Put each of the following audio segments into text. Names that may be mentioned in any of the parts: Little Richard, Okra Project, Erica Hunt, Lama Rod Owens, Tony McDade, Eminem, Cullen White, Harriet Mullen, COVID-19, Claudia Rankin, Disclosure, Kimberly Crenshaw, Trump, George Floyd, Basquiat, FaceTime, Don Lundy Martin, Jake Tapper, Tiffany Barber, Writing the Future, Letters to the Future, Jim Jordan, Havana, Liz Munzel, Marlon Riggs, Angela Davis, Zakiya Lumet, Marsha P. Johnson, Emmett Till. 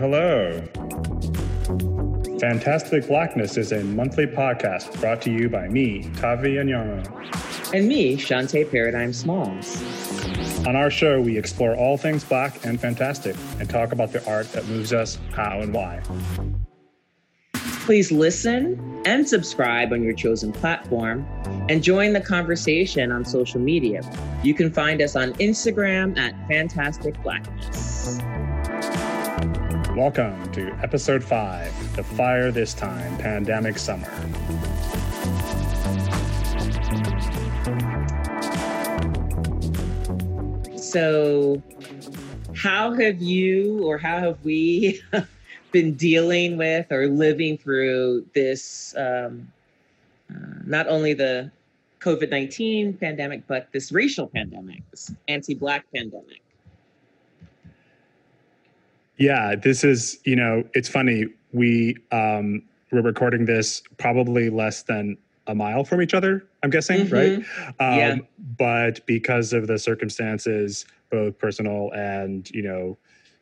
Hello. Fantastic Blackness is a monthly podcast brought to you by me, Tavia Nyong'o. And me, Shantae Paradigm Smalls. On our show, we explore all things Black and fantastic and talk about the art that moves us, how and why. Please listen and subscribe on your chosen platform and join the conversation on social media. You can find us on Instagram at Fantastic Blackness. Welcome to episode 5, The Fire This Time, Pandemic Summer. So how have you or how have we been dealing with or living through this, not only the COVID-19 pandemic, but this racial pandemic, this anti-Black pandemic? Yeah, this is, you know, it's funny. We're recording this probably less than a mile from each other, I'm guessing, right? Yeah. But because of the circumstances, both personal and, you know,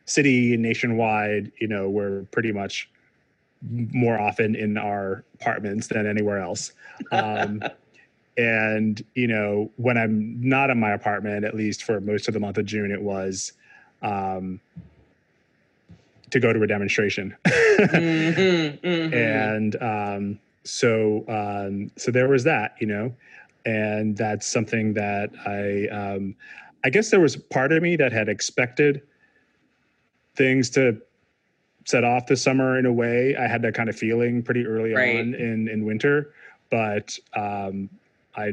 city and nationwide, you know, we're pretty much more often in our apartments than anywhere else. And, you know, when I'm not in my apartment, at least for most of the month of June, it was... to go to a demonstration. And so there was that, you know, and that's something that I guess there was part of me that had expected things to set off this summer in a way. I had that kind of feeling pretty early on in winter, but I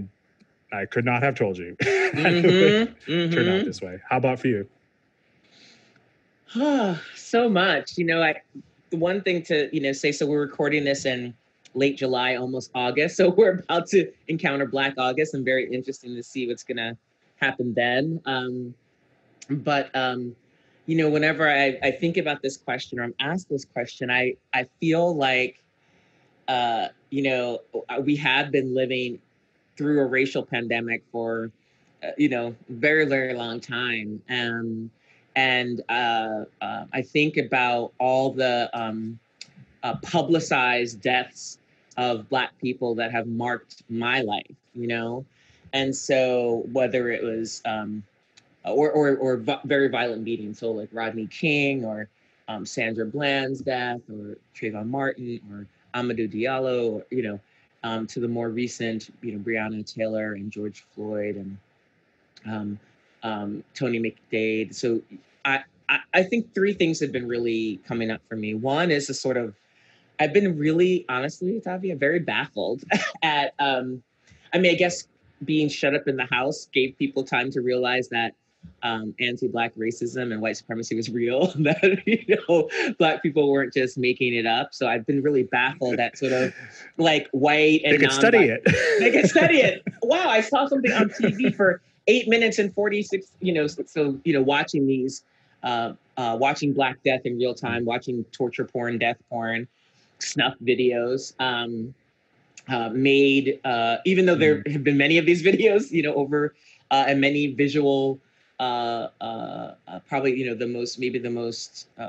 could not have told you it would turn out this way. How about for you? Oh, so much, you know, the one thing to, you know, say, so we're recording this in late July, almost August. So we're about to encounter Black August, and very interesting to see what's going to happen then. You know, whenever I think about this question, or I'm asked this question, I feel like, you know, we have been living through a racial pandemic for, you know, very, very long time. And I think about all the publicized deaths of Black people that have marked my life, you know? And so whether it was, or very violent beatings, so like Rodney King or Sandra Bland's death or Trayvon Martin or Amadou Diallo, or, you know, to the more recent, you know, Breonna Taylor and George Floyd and, Tony McDade. So I think three things have been really coming up for me. One is the sort of, I've been really, honestly, Tavia, very baffled at, I mean, I guess being shut up in the house gave people time to realize that anti-Black racism and white supremacy was real, that, you know, Black people weren't just making it up. So I've been really baffled at sort of like white and non-Black. They could study it. Wow, I saw something on TV for 8 minutes and 46, you know, so, you know, watching these, watching Black death in real time, watching torture porn, death porn, snuff videos, made, even though there have been many of these videos, you know, over, and many visual, probably, you know, the most,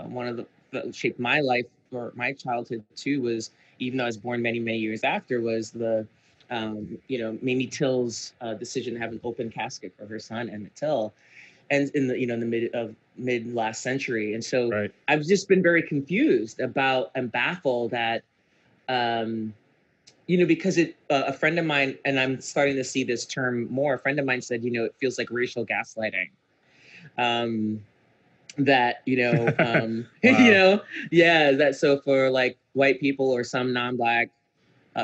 one of the, that shaped my life or my childhood too was, even though I was born many, many years after, was the, you know, Mamie Till's decision to have an open casket for her son, Emmett Till, and in the, you know, in the mid last century. And so I've just been very confused about and baffled that, you know, because a friend of mine, and I'm starting to see this term more, a friend of mine said, you know, it feels like racial gaslighting. That, you know, you know, yeah, that so for like white people or some non-Black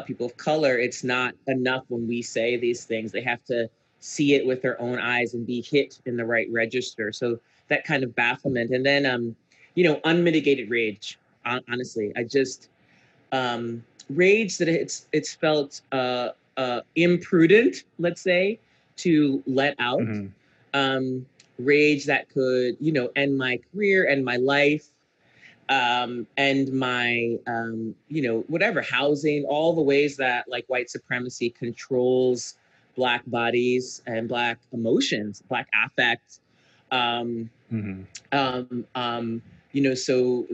people of color, it's not enough when we say these things. They have to see it with their own eyes and be hit in the right register. So that kind of bafflement. And then, you know, unmitigated rage, honestly. I just, rage that it's felt imprudent, let's say, to let out. Rage that could, you know, end my career, end my life. And my, you know, whatever, housing, all the ways that like white supremacy controls Black bodies and Black emotions, Black affect, you know, so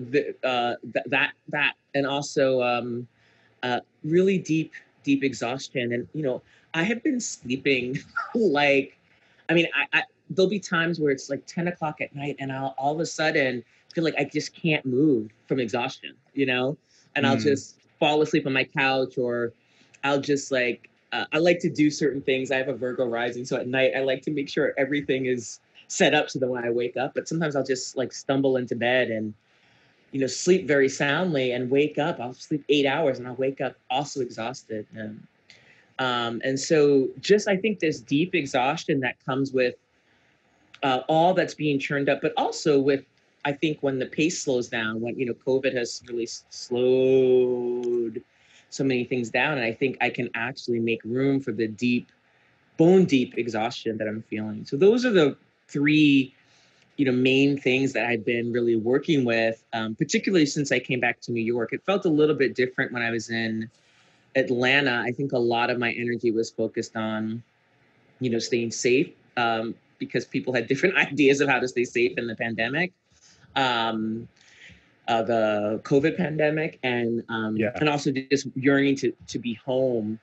that and also really deep exhaustion. And, you know, I have been sleeping like, I mean, I there'll be times where it's like 10 o'clock at night and I'll all of a sudden feel like I just can't move from exhaustion, you know, and I'll just fall asleep on my couch, or I'll just like, I like to do certain things. I have a Virgo rising. So at night, I like to make sure everything is set up so that when I wake up, but sometimes I'll just like stumble into bed and, you know, sleep very soundly and wake up. I'll sleep 8 hours and I'll wake up also exhausted. And so just, I think there's deep exhaustion that comes with all that's being churned up, but also with, I think when the pace slows down, when, you know, COVID has really slowed so many things down. And I think I can actually make room for the deep, bone deep exhaustion that I'm feeling. So those are the three, you know, main things that I've been really working with, particularly since I came back to New York. It felt a little bit different when I was in Atlanta. I think a lot of my energy was focused on, you know, staying safe, because people had different ideas of how to stay safe in the pandemic, the COVID pandemic, and also just yearning to be home.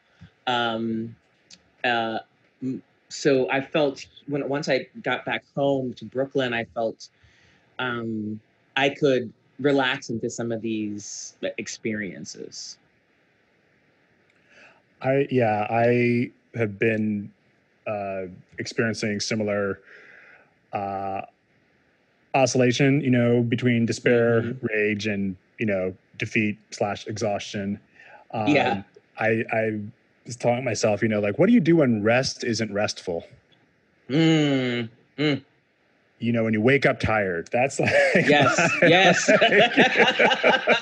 So I felt once I got back home to Brooklyn, I felt I could relax into some of these experiences. I have been experiencing similar oscillation, you know, between despair, rage, and, you know, defeat/exhaustion. I was telling myself, you know, like, what do you do when rest isn't restful? You know, when you wake up tired, that's like... Yes.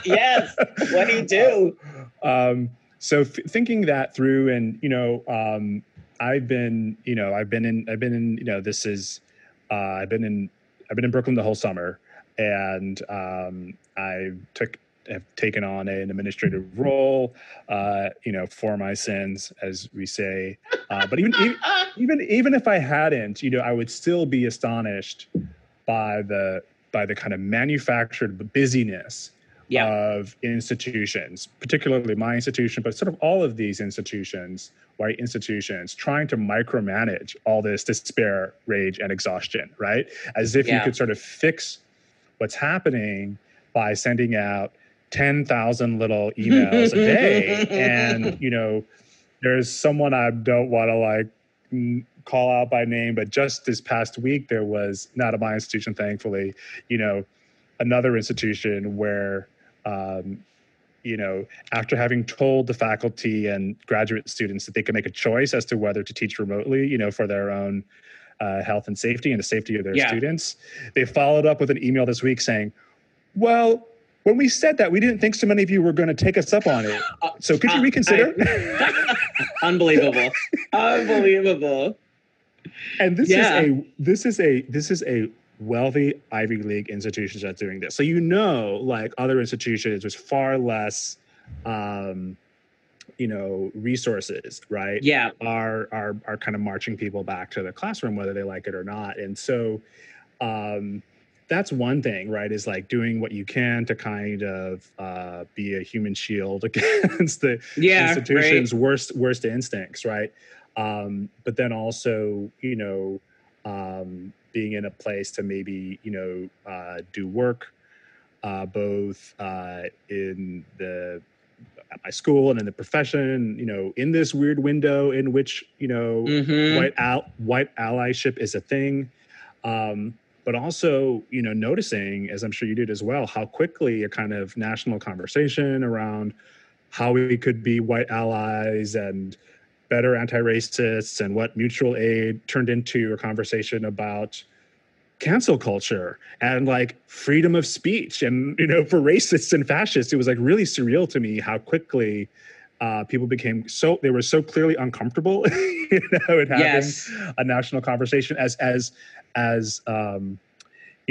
Yes. What do you do? So thinking that through, and, you know, I've been in Brooklyn the whole summer, and I have taken on an administrative role, you know, for my sins, as we say. But even if I hadn't, you know, I would still be astonished by the kind of manufactured busyness of institutions, particularly my institution, but sort of all of these institutions, white institutions, trying to micromanage all this despair, rage, and exhaustion, right? As if you could sort of fix what's happening by sending out 10,000 little emails a day. And, you know, there's someone I don't want to like call out by name, but just this past week, there was, not at my institution, thankfully, you know, another institution where, you know, after having told the faculty and graduate students that they could make a choice as to whether to teach remotely, you know, for their own health and safety and the safety of their students, they followed up with an email this week saying, well, when we said that, we didn't think so many of you were going to take us up on it. So could you reconsider? Unbelievable. And this is a wealthy Ivy League institutions are doing this. So, you know, like other institutions with far less, you know, resources, right? Yeah. Are kind of marching people back to the classroom, whether they like it or not. And so that's one thing, right? Is like doing what you can to kind of be a human shield against the institution's worst instincts, right? But then also, you know, being in a place to maybe, you know, do work both in at my school and in the profession, you know, in this weird window in which, you know, white allyship is a thing. But also, you know, noticing, as I'm sure you did as well, how quickly a kind of national conversation around how we could be white allies and better anti-racists and what mutual aid turned into a conversation about cancel culture and like freedom of speech and, you know, for racists and fascists. It was like really surreal to me how quickly people became they were so clearly uncomfortable, you know, in having a national conversation as you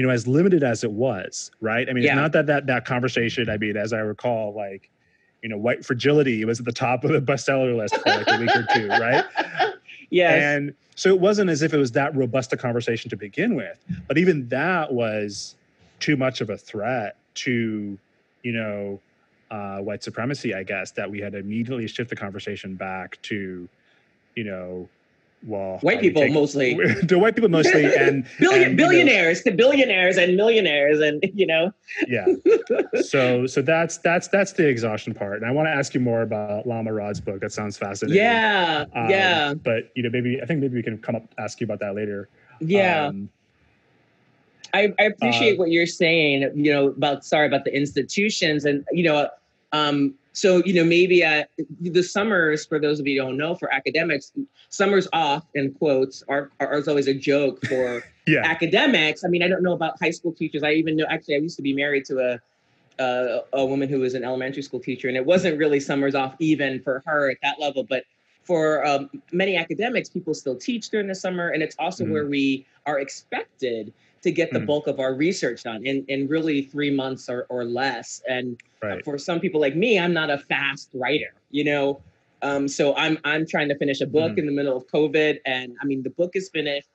know, as limited as it was, right? I mean, it's not that conversation, I mean, as I recall, like, you know, white fragility was at the top of the bestseller list for like a week or two, right? And so it wasn't as if it was that robust a conversation to begin with. But even that was too much of a threat to, you know, white supremacy, I guess, that we had to immediately shift the conversation back to, you know, well, white people mostly. To white people mostly, and billionaires, you know, to billionaires and millionaires, and you know. Yeah. So that's the exhaustion part, and I want to ask you more about Lama Rod's book. That sounds fascinating. Yeah, yeah. But you know, maybe we can come up ask you about that later. Yeah. I appreciate what you're saying. You know about the institutions, and you know. So, you know, maybe the summers, for those of you who don't know, for academics, summers off, in quotes, are always a joke for academics. I mean, I don't know about high school teachers. I even know, actually, I used to be married to a woman who was an elementary school teacher, and it wasn't really summers off even for her at that level. But for many academics, people still teach during the summer, and it's also where we are expected to get the bulk of our research done in really 3 months or less. And for some people like me, I'm not a fast writer, you know? So I'm trying to finish a book in the middle of COVID. And I mean, the book is finished.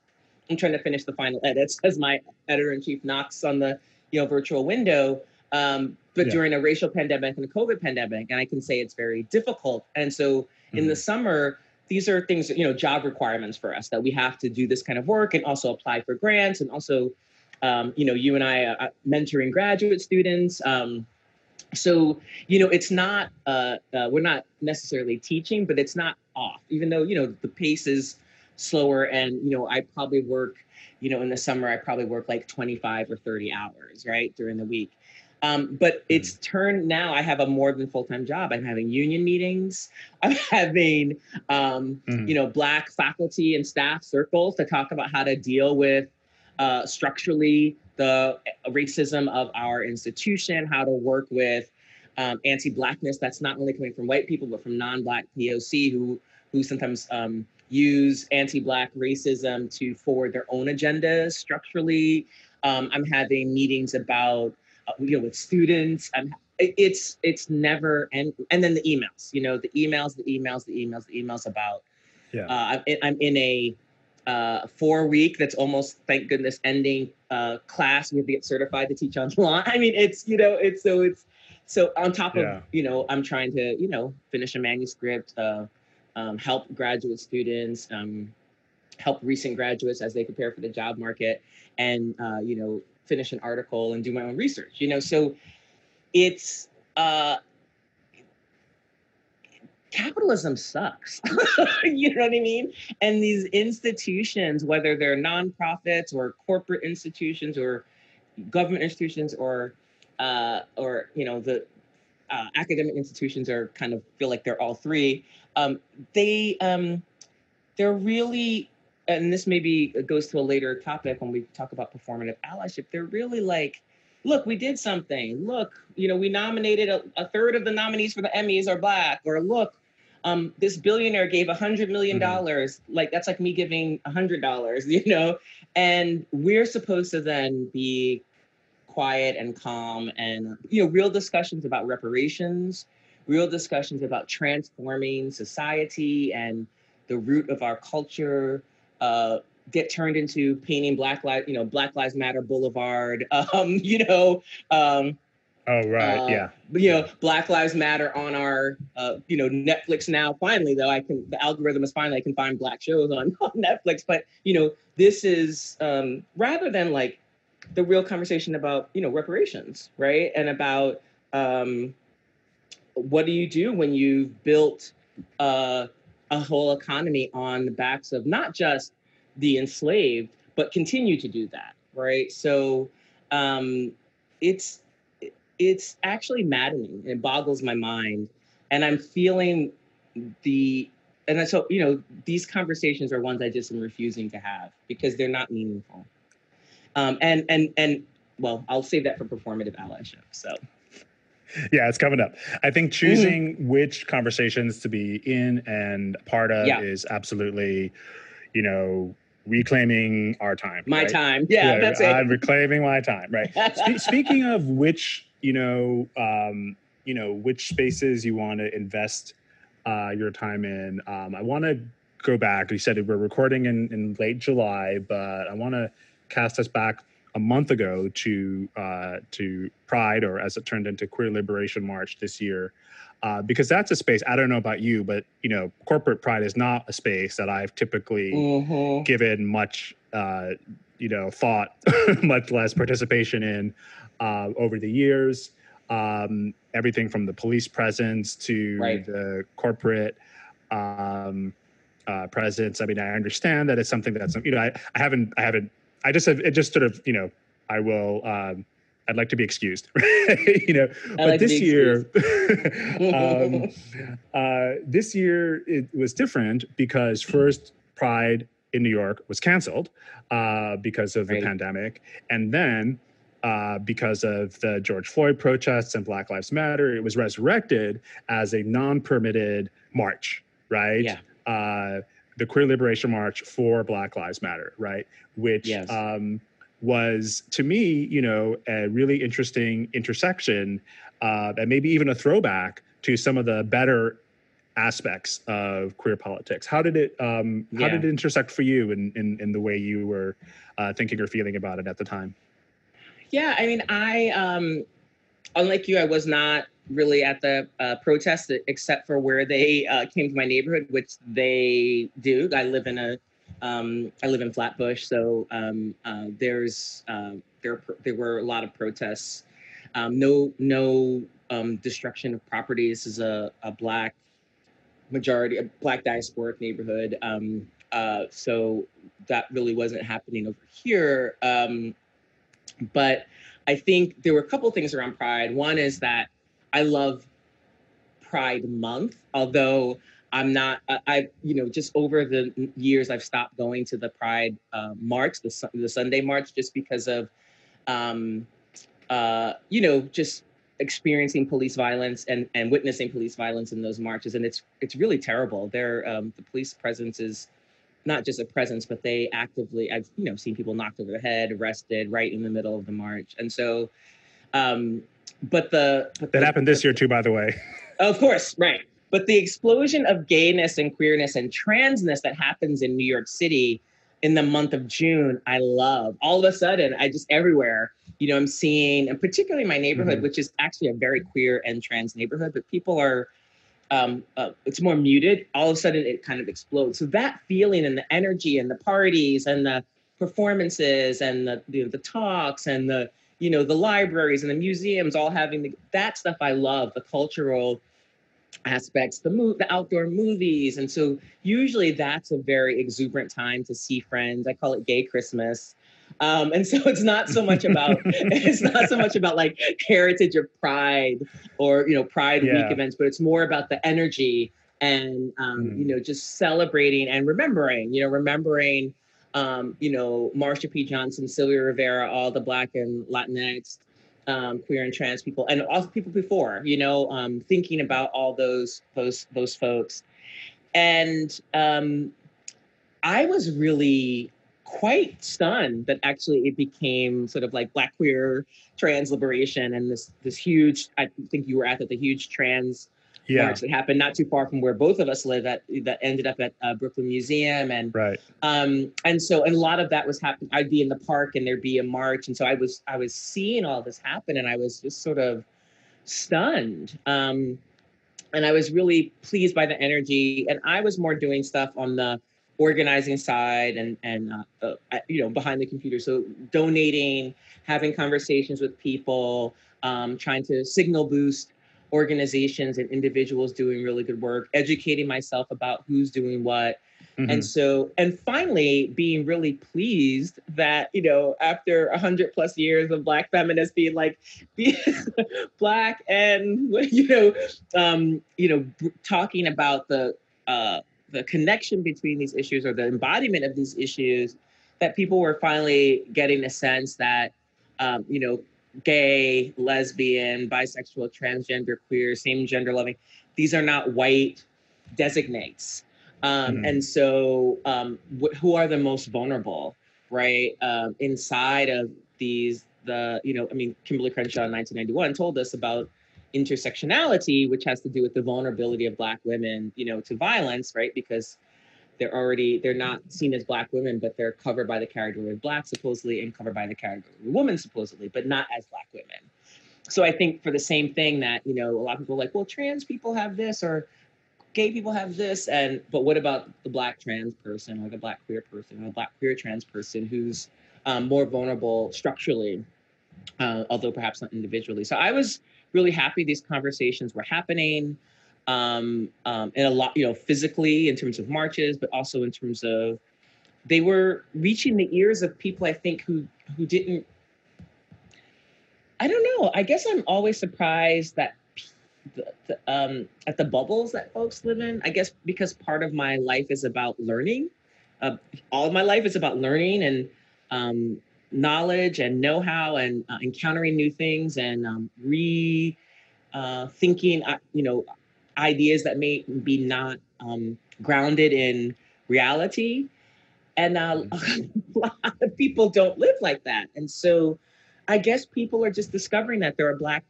I'm trying to finish the final edits as my editor-in-chief knocks on the, you know, virtual window. But during a racial pandemic and a COVID pandemic, and I can say it's very difficult. And so in the summer, these are things, you know, job requirements for us that we have to do this kind of work and also apply for grants. And also, you know, you and I are mentoring graduate students. So, you know, it's not, we're not necessarily teaching, but it's not off, even though, you know, the pace is slower. And, you know, I probably work, you know, in the summer, I probably work like 25 or 30 hours, right, during the week. But it's turned now, I have a more than full-time job. I'm having union meetings. I'm having, you know, Black faculty and staff circles to talk about how to deal with structurally the racism of our institution, how to work with anti-Blackness that's not only coming from white people, but from non-Black POC who sometimes use anti-Black racism to forward their own agendas structurally. I'm having meetings about you know, with students, it's never end. And then the emails, you know, the emails about. Yeah. I'm in a 4-week that's almost, thank goodness, ending class. We have to get certified to teach online. I mean, it's, you know, it's so on top of you know, I'm trying to, you know, finish a manuscript, help graduate students, help recent graduates as they prepare for the job market, and you know, finish an article and do my own research, you know? So it's, capitalism sucks, you know what I mean? And these institutions, whether they're nonprofits or corporate institutions or government institutions or you know, the academic institutions are kind of feel like they're all three. They're really, and this maybe goes to a later topic when we talk about performative allyship, they're really like, look, we did something. Look, you know, we nominated a third of the nominees for the Emmys are Black, or look, this billionaire gave $100 million. Like, that's like me giving $100, you know? And we're supposed to then be quiet and calm and, you know, real discussions about reparations, real discussions about transforming society and the root of our culture, get turned into painting Black Lives Matter Boulevard, you know. You know, Black Lives Matter on our, you know, Netflix now. Finally, though, the algorithm is finally, I can find Black shows on Netflix. But, you know, this is, rather than like the real conversation about, you know, reparations, right? And about what do you do when you've built a whole economy on the backs of not just the enslaved, but continue to do that, right? So it's actually maddening. It boggles my mind. And I'm feeling so, you know, these conversations are ones I just am refusing to have because they're not meaningful. Well, I'll save that for performative allyship, so. Yeah, it's coming up. I think choosing which conversations to be in and part of is absolutely, you know, reclaiming our time. My time. Yeah, that's it. I'm reclaiming my time, right? Speaking of which, you know, which spaces you want to invest your time in, I want to go back. You said we're recording in late July, but I want to cast us back a month ago to Pride, or as it turned into Queer Liberation March this year, because that's a space, I don't know about you, but, you know, corporate Pride is not a space that I've typically given much, you know, thought, much less participation in over the years. Everything from the police presence to the corporate presence. I mean, I understand that it's something that's, you know, I'd like to be excused, you know, but this year it was different because first Pride in New York was canceled because of the pandemic. And then because of the George Floyd protests and Black Lives Matter, it was resurrected as a non-permitted march, right? Yeah. The Queer Liberation March for Black Lives Matter, right? Which was, to me, you know, a really interesting intersection and maybe even a throwback to some of the better aspects of queer politics. How did it how did it intersect for you in the way you were thinking or feeling about it at the time? Yeah, I mean, I, unlike you, I was not really at the protest, except for where they came to my neighborhood, which they do. I live in Flatbush, so there were a lot of protests. No destruction of property. This is a Black majority, a Black diasporic neighborhood. So that really wasn't happening over here. But I think there were a couple things around Pride. One is that I love Pride Month, although I'm not, just over the years, I've stopped going to the Pride March, the Sunday March, just because of, just experiencing police violence and witnessing police violence in those marches. And it's really terrible. The police presence is not just a presence, but they actively, I've, you know, seen people knocked over their head, arrested right in the middle of the march. And so, that happened this year too, by the way. Of course, right. But the explosion of gayness and queerness and transness that happens in New York City in the month of June, I love. All of a sudden, I just everywhere, you know, I'm seeing, and particularly my neighborhood, which is actually a very queer and trans neighborhood, but people are, it's more muted. All of a sudden, it kind of explodes. So that feeling and the energy and the parties and the performances and the talks and the libraries and the museums all having that stuff I love, the cultural aspects, the outdoor movies. And so usually that's a very exuberant time to see friends. I call it gay Christmas. And so it's not so much about, like heritage or pride or, you know, Pride Week events, but it's more about the energy and, just celebrating and remembering, Marsha P. Johnson, Sylvia Rivera, all the Black and Latinx, queer and trans people, and also people before, thinking about all those folks. And I was really quite stunned that actually it became sort of like Black queer trans liberation and this huge, I think you were at the huge trans march that happened not too far from where both of us live that ended up at Brooklyn Museum. And and a lot of that was happening. I'd be in the park and there'd be a march. And so I was seeing all this happen and I was just sort of stunned. And I was really pleased by the energy, and I was more doing stuff on the organizing side and behind the computer. So donating, having conversations with people, trying to signal boost organizations and individuals doing really good work, educating myself about who's doing what. And so, and finally being really pleased that, after 100+ years of Black feminists being like Black and, talking about the connection between these issues or the embodiment of these issues, that people were finally getting a sense that, gay, lesbian, bisexual, transgender, queer, same gender loving, these are not white designates. And so who are the most vulnerable, right? Inside of these, Kimberly Crenshaw in 1991 told us about intersectionality, which has to do with the vulnerability of Black women, to violence, right? Because They're not seen as Black women, but they're covered by the category of Black, supposedly, and covered by the category of woman, supposedly, but not as Black women. So I think for the same thing that, you know, a lot of people are like, well, trans people have this, or gay people have this, and but what about the Black trans person, or the Black queer person, or the Black queer trans person who's more vulnerable structurally, although perhaps not individually. So I was really happy these conversations were happening. And a lot, you know, physically in terms of marches, but also in terms of, they were reaching the ears of people, I think, who didn't, I don't know. I guess I'm always surprised that at the bubbles that folks live in, I guess, because part of my life is about learning. All of my life is about learning and knowledge and know-how and encountering new things and thinking, you know, ideas that may be not grounded in reality. And a lot of people don't live like that. And so I guess people are just discovering that there are Black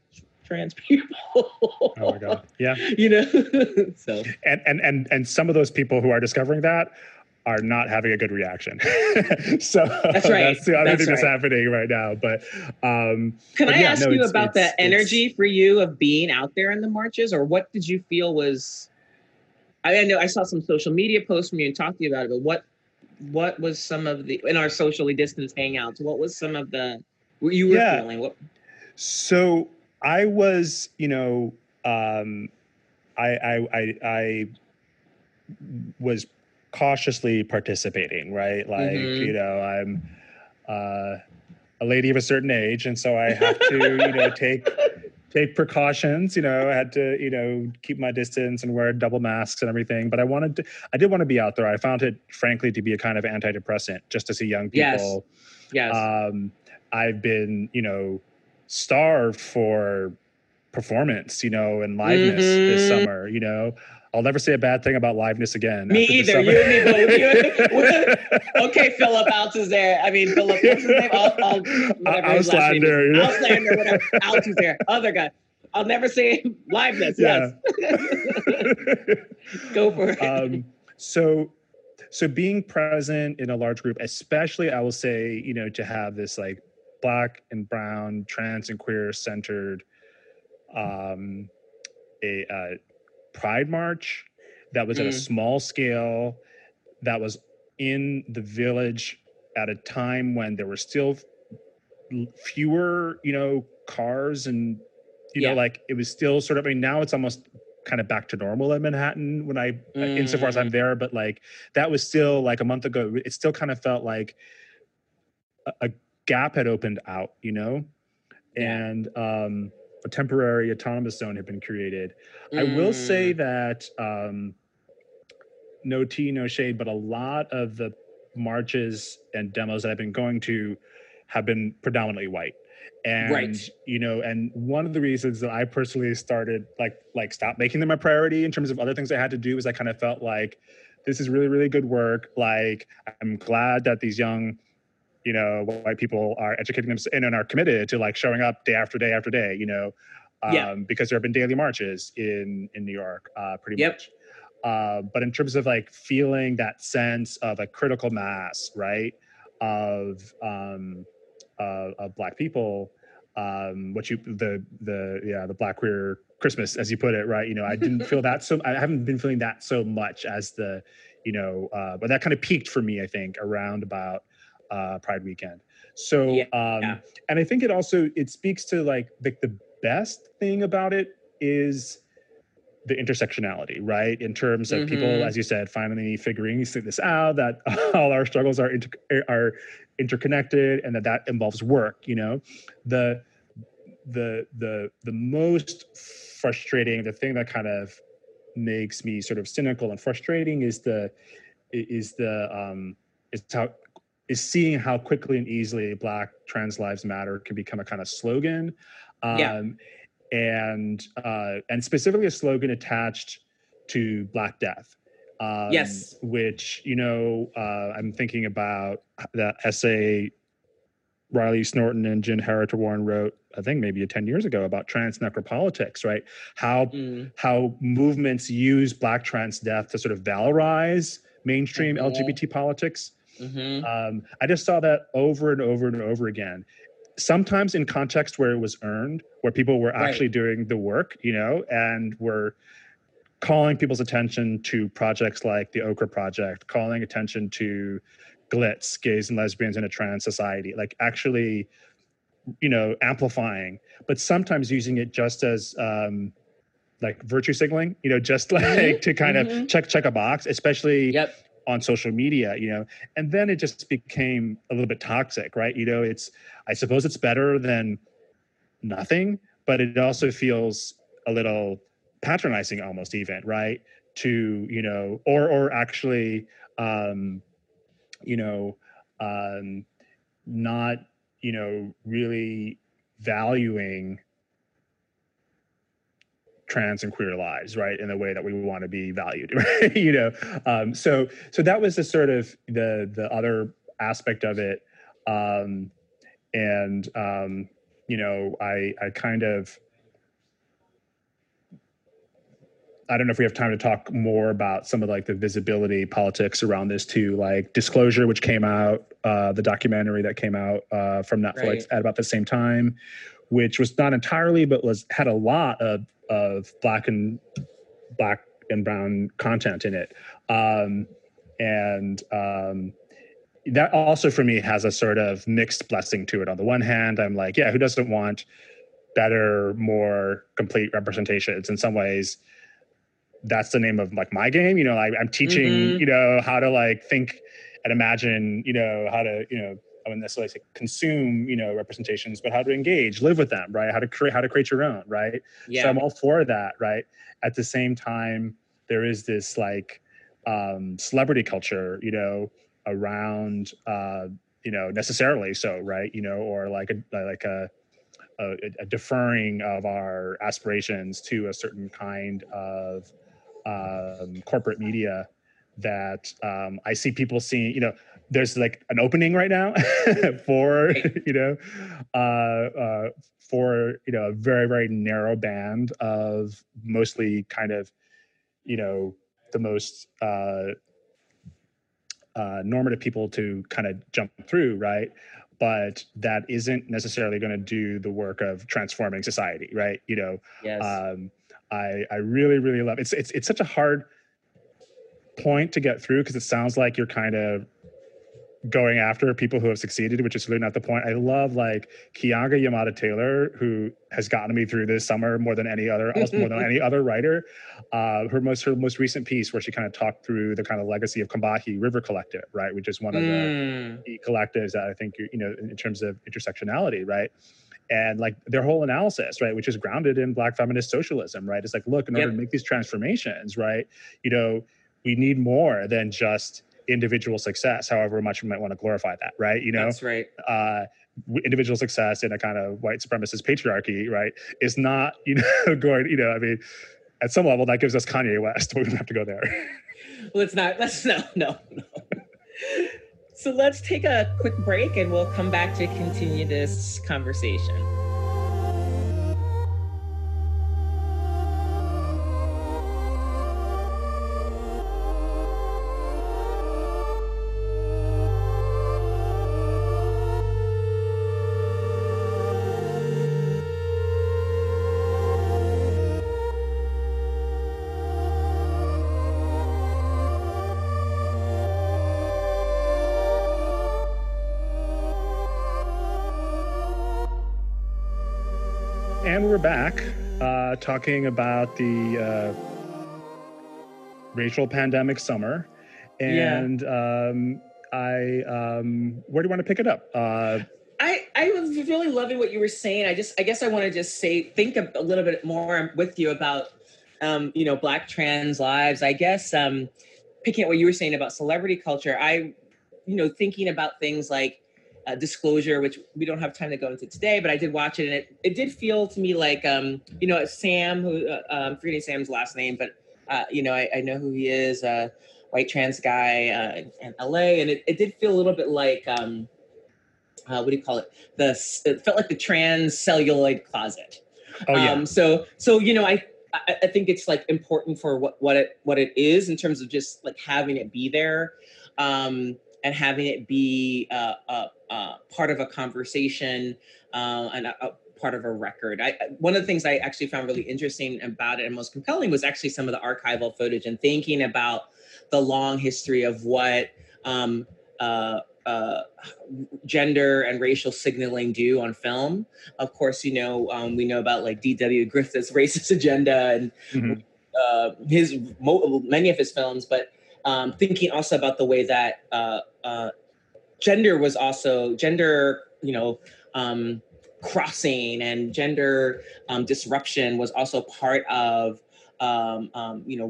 trans people. Oh my God. Yeah. You know, so. And some of those people who are discovering that are not having a good reaction. So that's right. That's the other thing that's happening right now. But can I ask you about the energy for you of being out there in the marches, or what did you feel was? I know I saw some social media posts from you and talked to you about it, but what was some of the, in our socially distanced hangouts? What was some of the what you were feeling? What? So I was, you know, I was cautiously participating, right? Like, you know, I'm a lady of a certain age, and so I have to, you know, take precautions. You know, I had to, you know, keep my distance and wear double masks and everything. But I did want to be out there. I found it, frankly, to be a kind of antidepressant, just to see young people. Yes. I've been, you know, starved for performance, you know, and liveness this summer, you know. I'll never say a bad thing about liveness again. Me either. You and me both. Okay, Philip Alts is there. I mean, Philip, what's his name? Auslander. Auslander, whatever. Alts is there. Other guy. I'll never say liveness. Yeah. Yes. Go for it. So being present in a large group, especially, I will say, you know, to have this like Black and brown, trans and queer centered, Pride March that was at a small scale, that was in the village at a time when there were still fewer, you know, cars and, you know, like it was still sort of, I mean, now it's almost kind of back to normal in Manhattan when I, insofar as I'm there, but like that was still like a month ago. It still kind of felt like a gap had opened out, you know? And, a temporary autonomous zone had been created. I will say that no tea, no shade, but a lot of the marches and demos that I've been going to have been predominantly white. And, you know, and one of the reasons that I personally started like stop making them a priority in terms of other things I had to do was I kind of felt like this is really, really good work. Like, I'm glad that these young, you know, white people are educating themselves and are committed to like showing up day after day after day, you know, because there have been daily marches in New York, pretty much. But in terms of like feeling that sense of a critical mass, right, of Black people, what you, the Black queer Christmas, as you put it, right? You know, I didn't feel that so, I haven't been feeling that so much as the, you know, but that kind of peaked for me, I think, around about, Pride weekend. So, and I think it also, it speaks to like the best thing about it is the intersectionality, right? In terms of people, as you said, finally figuring this out, that all our struggles are interconnected and that involves work, you know? The most frustrating, the thing that kind of makes me sort of cynical and frustrating is seeing how quickly and easily Black trans lives matter can become a kind of slogan. And specifically a slogan attached to Black death. Which, you know, I'm thinking about that essay Riley Snorton and Jen Heritor Warren wrote, I think maybe 10 years ago, about trans necropolitics, right? How movements use Black trans death to sort of valorize mainstream LGBT politics. I just saw that over and over and over again. Sometimes in context where it was earned, where people were actually doing the work, you know, and were calling people's attention to projects like the Okra Project, calling attention to GLITS, Gays and Lesbians in a Trans Society, like actually, you know, amplifying, but sometimes using it just as like virtue signaling, you know, just like to kind of check a box, especially on social media, you know, and then it just became a little bit toxic, right? You know, it's, I suppose it's better than nothing, but it also feels a little patronizing almost even, right? To, you know, or actually, you know, not, you know, really valuing trans and queer lives, right, in the way that we want to be valued, right? You know, so that was the sort of the other aspect of it, and you know, I kind of, I don't know if we have time to talk more about some of like the visibility politics around this too, like Disclosure, which came out, the documentary that came out from Netflix at about the same time, which was not entirely, but had a lot of black and brown content in it. That also for me has a sort of mixed blessing to it. On the one hand, I'm like, yeah, who doesn't want better, more complete representation? It's in some ways, that's the name of like my game, you know, I'm teaching, you know, how to like think and imagine, you know, how to, you know, I wouldn't necessarily say consume, you know, representations, but how to engage, live with them, right? How to create your own, right? Yeah. So I'm all for that, right? At the same time, there is this like celebrity culture, you know, around, you know, necessarily so, right? You know, or like a deferring of our aspirations to a certain kind of corporate media that I see people seeing, you know, there's like an opening right now for, you know, a very, very narrow band of mostly kind of, you know, the most normative people to kind of jump through, right? But that isn't necessarily going to do the work of transforming society, right? You know, I really, really love it. It's such a hard point to get through because it sounds like you're kind of going after people who have succeeded, which is really not the point. I love like Kianga Yamada-Taylor, who has gotten me through this summer more than any other writer. Her most recent piece, where she kind of talked through the kind of legacy of Combahee River Collective, right, which is one of the collectives that I think, you know, in terms of intersectionality, right, and like their whole analysis, right, which is grounded in Black feminist socialism, right. It's like, look, in order to make these transformations, right, you know, we need more than just individual success, however much we might want to glorify that, right? You know, that's right. Individual success in a kind of white supremacist patriarchy, right, is not, you know, going, you know, I mean, at some level that gives us Kanye West, but we don't have to go there. Well, it's not, no. So let's take a quick break and we'll come back to continue this conversation. And we're back talking about the racial pandemic summer. And where do you want to pick it up? I was really loving what you were saying. I guess I want to just think a little bit more with you about, you know, Black trans lives. I guess picking up what you were saying about celebrity culture, thinking about things like Disclosure, which we don't have time to go into today, but I did watch it, and it did feel to me like, you know, Sam, who I'm forgetting Sam's last name, but you know, I know who he is, white trans guy in LA, and it did feel a little bit like it felt like the trans celluloid closet. So you know, I I think it's like important for what it is in terms of just like having it be there, and having it be part of a conversation and a part of a record. One of the things I actually found really interesting about it and most compelling was actually some of the archival footage and thinking about the long history of what gender and racial signaling do on film. Of course, you know, we know about like D.W. Griffith's racist agenda and many of his films, but thinking also about the way that gender was also crossing and gender disruption was also part of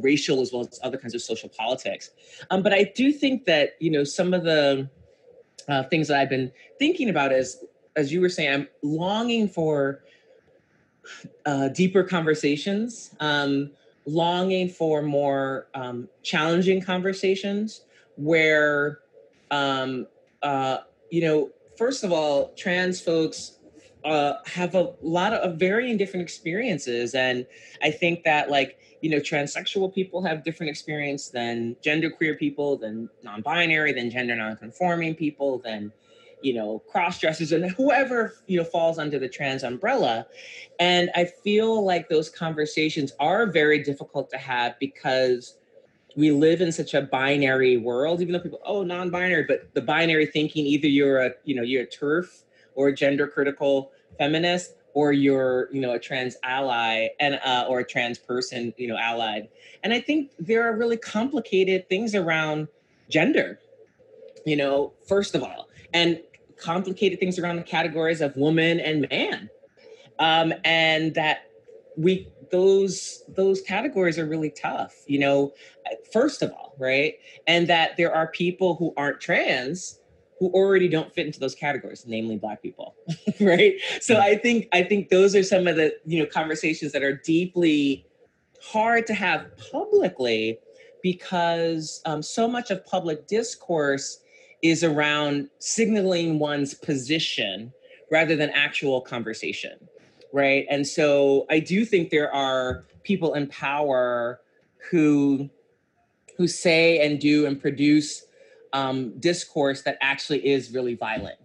racial as well as other kinds of social politics. But I do think that, you know, some of the things that I've been thinking about is, as you were saying, I'm longing for deeper conversations, longing for more challenging conversations where, first of all, trans folks have a lot of varying different experiences. And I think that, like, you know, transsexual people have different experience than genderqueer people, than non-binary, than gender non-conforming people, than, you know, cross-dressers, and whoever, you know, falls under the trans umbrella. And I feel like those conversations are very difficult to have because we live in such a binary world, even though people, oh, non-binary, but the binary thinking, either you're a TERF or a gender critical feminist, or you're, you know, a trans ally and or a trans person, you know, allied. And I think there are really complicated things around gender, you know, first of all, and complicated things around the categories of woman and man, and that those categories are really tough, you know, first of all, right? And that there are people who aren't trans who already don't fit into those categories, namely Black people, right? So I think those are some of the, you know, conversations that are deeply hard to have publicly because so much of public discourse is around signaling one's position rather than actual conversation, right? And so I do think there are people in power who say and do and produce discourse that actually is really violent.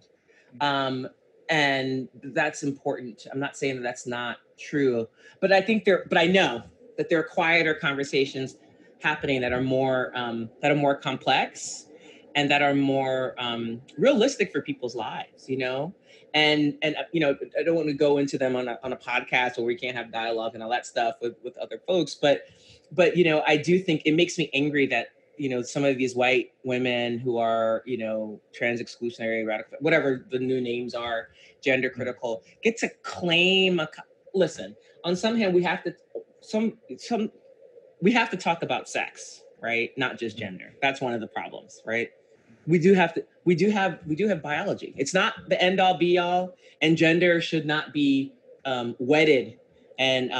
And that's important. I'm not saying that that's not true, but I know that there are quieter conversations happening that are more complex and that are more realistic for people's lives, you know? And you know, I don't want to go into them on a podcast where we can't have dialogue and all that stuff with other folks, but you know, I do think it makes me angry that, you know, some of these white women who are, you know, trans exclusionary, radical, whatever the new names are, gender critical, get to claim listen, on some hand, we have to talk about sex, right? Not just gender. That's one of the problems, right? We do have biology. It's not the end all be all, and gender should not be wedded and,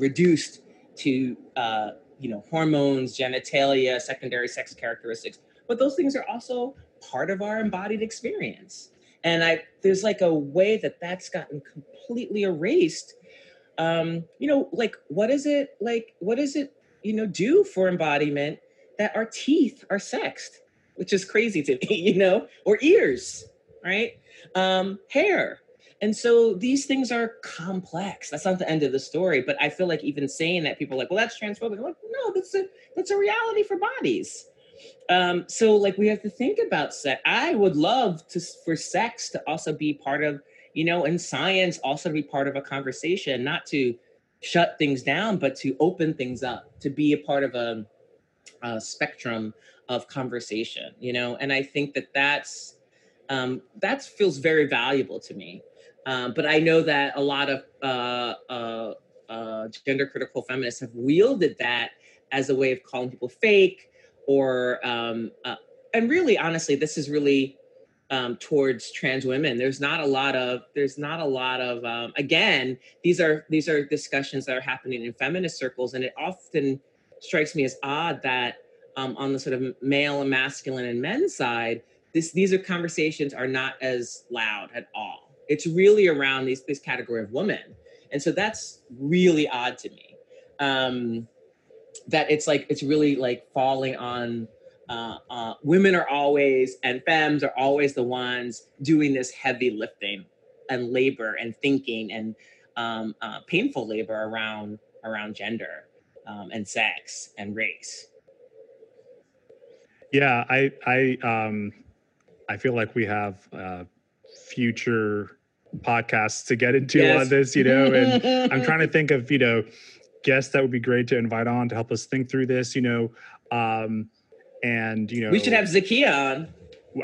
reduced to, you know, hormones, genitalia, secondary sex characteristics, but those things are also part of our embodied experience. And there's like a way that's gotten completely erased. What does it do for embodiment that our teeth are sexed, which is crazy to me, you know, or ears, right? Hair. And so these things are complex. That's not the end of the story. But I feel like even saying that, people are like, well, that's transphobic. I'm like, no, that's a reality for bodies. So like, we have to think about sex. I would love for sex to also be part of, you know, and science also be part of a conversation, not to shut things down, but to open things up, to be a part of a spectrum of conversation, you know? And I think that feels very valuable to me. But I know that a lot of gender critical feminists have wielded that as a way of calling people fake or, and really, honestly, this is really towards trans women. There's not a lot of, again, these are discussions that are happening in feminist circles. And it often strikes me as odd that on the sort of male and masculine and men's side, these conversations are not as loud at all. It's really around this category of woman And so that's really odd to me, that it's like, it's really like falling on, women are always, and femmes are always the ones doing this heavy lifting and labor and thinking and painful labor around gender and sex and race. Yeah, I feel like we have future podcasts to get into on this, you know, and I'm trying to think of, you know, guests that would be great to invite on to help us think through this, you know, and, you know. We should have Zakiya on.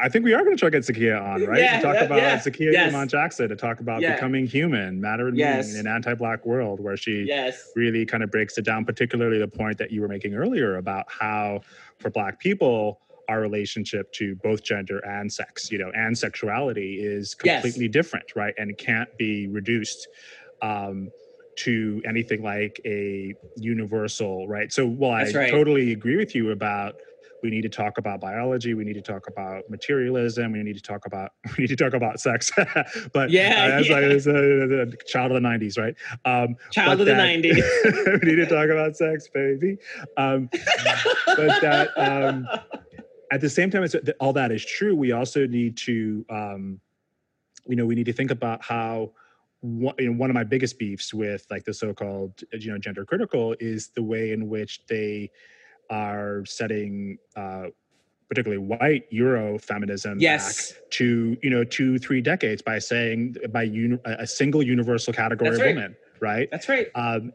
I think we are going to try to get Zakiya on, right? Yeah, to talk about Zakiya Yamada-Jackson, to talk about becoming human, matter and meaning in an anti-Black world, where she really kind of breaks it down, particularly the point that you were making earlier about how for Black people, our relationship to both gender and sex, you know, and sexuality is completely different, right? And it can't be reduced to anything like a universal, right? So while I totally agree with you about we need to talk about biology, we need to talk about materialism, we need to talk about sex. But like it's a child of the 90s, right? Child of the 90s. We need to talk about sex, baby. But that at the same time, it's, all that is true. We also need to, you know, we need to think about how one of my biggest beefs with like the so-called, you know, gender critical is the way in which they are setting particularly white Eurofeminism back to, you know, 2-3 decades by saying a single universal category of women, right? That's right.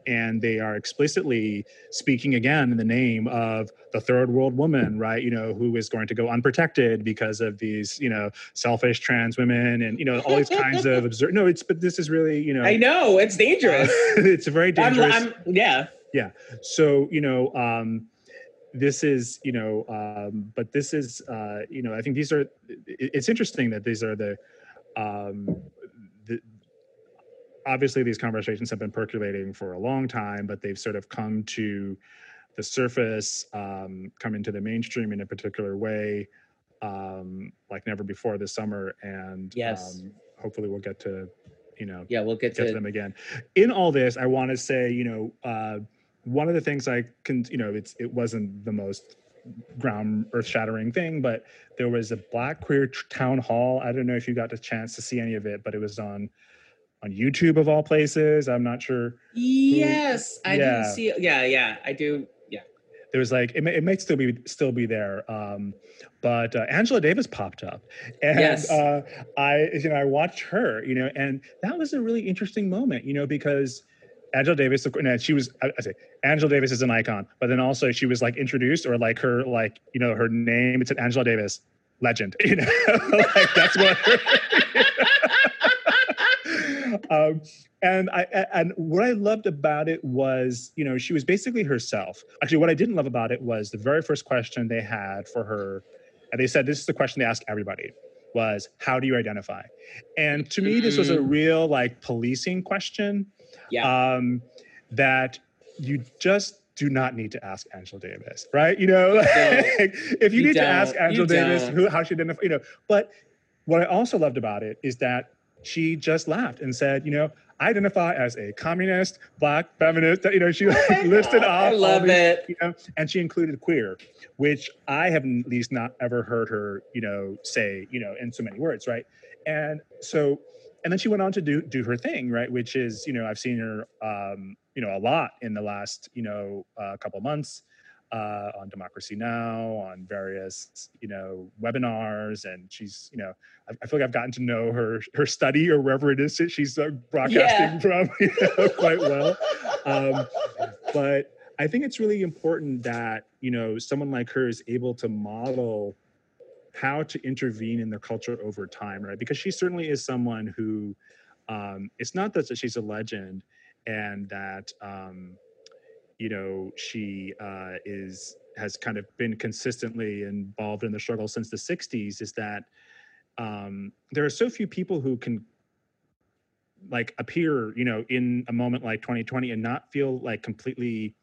And they are explicitly speaking again in the name of the third world woman, right? You know, who is going to go unprotected because of these, you know, selfish trans women and, you know, all these kinds of absurd. No, but this is really, you know. I know, it's dangerous. It's very dangerous. Yeah. So, you know, this is, you know, but this is, you know, I think these are, it's interesting that these are the obviously these conversations have been percolating for a long time, but they've sort of come to the surface, come into the mainstream in a particular way, like never before this summer. And hopefully we'll get to, you know, we'll get to them again. In all this, I want to say, you know, one of the things I can, you know, it wasn't the most earth-shattering thing, but there was a Black queer town hall. I don't know if you got the chance to see any of it, but it was on YouTube of all places. I'm not sure. Yes, I didn't see it. Yeah, I do. Yeah, there was like it might still be there, but Angela Davis popped up, and I watched her, you know, and that was a really interesting moment, you know, because Angela Davis, of course, no, she was, I say, Angela Davis is an icon, but then also she was like introduced, or like her, like, you know, her name, it's an Angela Davis legend, you know, like that's what her, you know? And what I loved about it was, you know, she was basically herself. Actually, what I didn't love about it was the very first question they had for her, and they said, this is the question they ask everybody, was, how do you identify? And to me, this was a real like policing question. That you just do not need to ask Angela Davis, right? You know, like, if you need to ask Angela Davis how she identifies, you know. But what I also loved about it is that she just laughed and said, you know, I identify as a communist, Black feminist, you know, she like, listed off. I love all these, it. You know, and she included queer, which I have at least not ever heard her, you know, say, you know, in so many words, right? And so... And then she went on to do her thing, right? Which is, you know, I've seen her, you know, a lot in the last, you know, couple months on Democracy Now!, on various, you know, webinars. And she's, you know, I feel like I've gotten to know her study or wherever it is that she's broadcasting from, you know, quite well. But I think it's really important that, you know, someone like her is able to model how to intervene in their culture over time, right? Because she certainly is someone who, it's not that she's a legend and that, you know, she has kind of been consistently involved in the struggle since the 60s, is that there are so few people who can like appear, you know, in a moment like 2020 and not feel like completely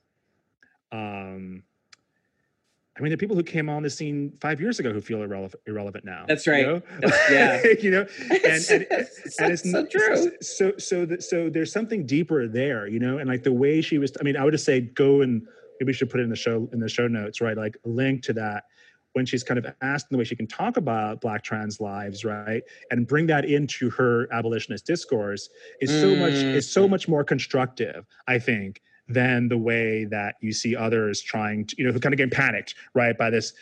I mean, there are people who came on the scene 5 years ago who feel irrelevant now. That's right. You know? That's, yeah. You know, and it's so true. So there's something deeper there, you know, and like the way she was. I mean, I would just say go and maybe we should put it in the show notes, right? Like a link to that when she's kind of asked in the way she can talk about Black trans lives, right, and bring that into her abolitionist discourse is so much more constructive, I think, than the way that you see others trying to, you know, who kind of get panicked, right, by this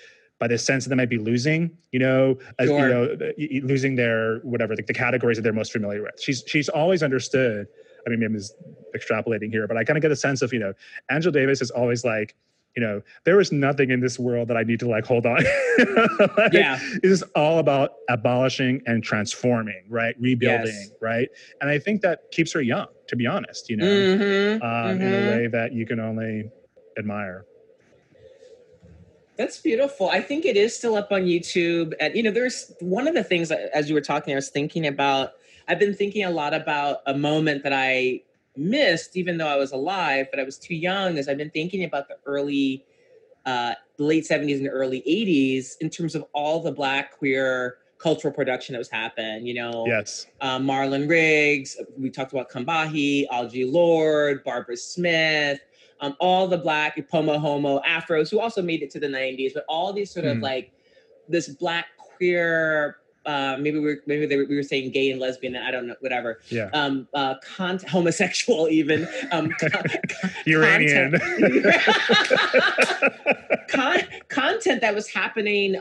sense that they might be losing, you know, losing their whatever the categories that they're most familiar with. She's always understood. I mean, maybe I'm just extrapolating here, but I kind of get a sense of, you know, Angela Davis is always like, you know, there is nothing in this world that I need to like hold on. Like, yeah, it is all about abolishing and transforming, right? Rebuilding, yes. Right? And I think that keeps her young, to be honest, you know, in a way that you can only admire. That's beautiful. I think it is still up on YouTube. And, you know, there's one of the things that, as you were talking, I was thinking about, I've been thinking a lot about a moment that I missed, even though I was alive, but I was too young, as I've been thinking about the early, late 70s and early 80s in terms of all the Black queer cultural production that was happening, you know? Yes. Marlon Riggs, we talked about Combahee, Algie Lord, Barbara Smith, all the Black, Pomo, Homo, Afros, who also made it to the 90s, but all these sort of like this Black queer, we were saying gay and lesbian, I don't know, whatever. Yeah. Homosexual even. Uranian. Content that was happening,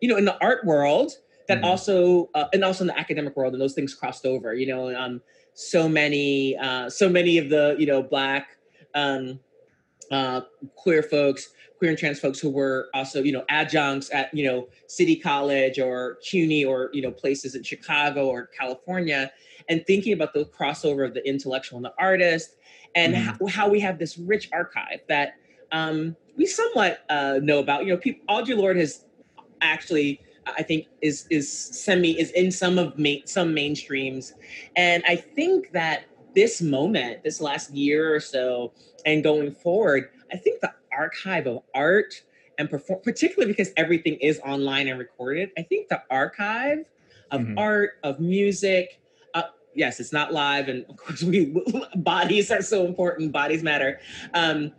you know, in the art world that also in the academic world, and those things crossed over, you know, and so many of the, you know, Black queer folks, queer and trans folks who were also, you know, adjuncts at, you know, City College or CUNY or, you know, places in Chicago or California, and thinking about the crossover of the intellectual and the artist, and how we have this rich archive that we somewhat know about. You know, Audre Lorde has actually, I think, is in some mainstreams, and I think that this moment, this last year or so, and going forward, I think the archive of art and particularly because everything is online and recorded, I think the archive of art, of music, yes, it's not live, and of course bodies are so important, bodies matter. I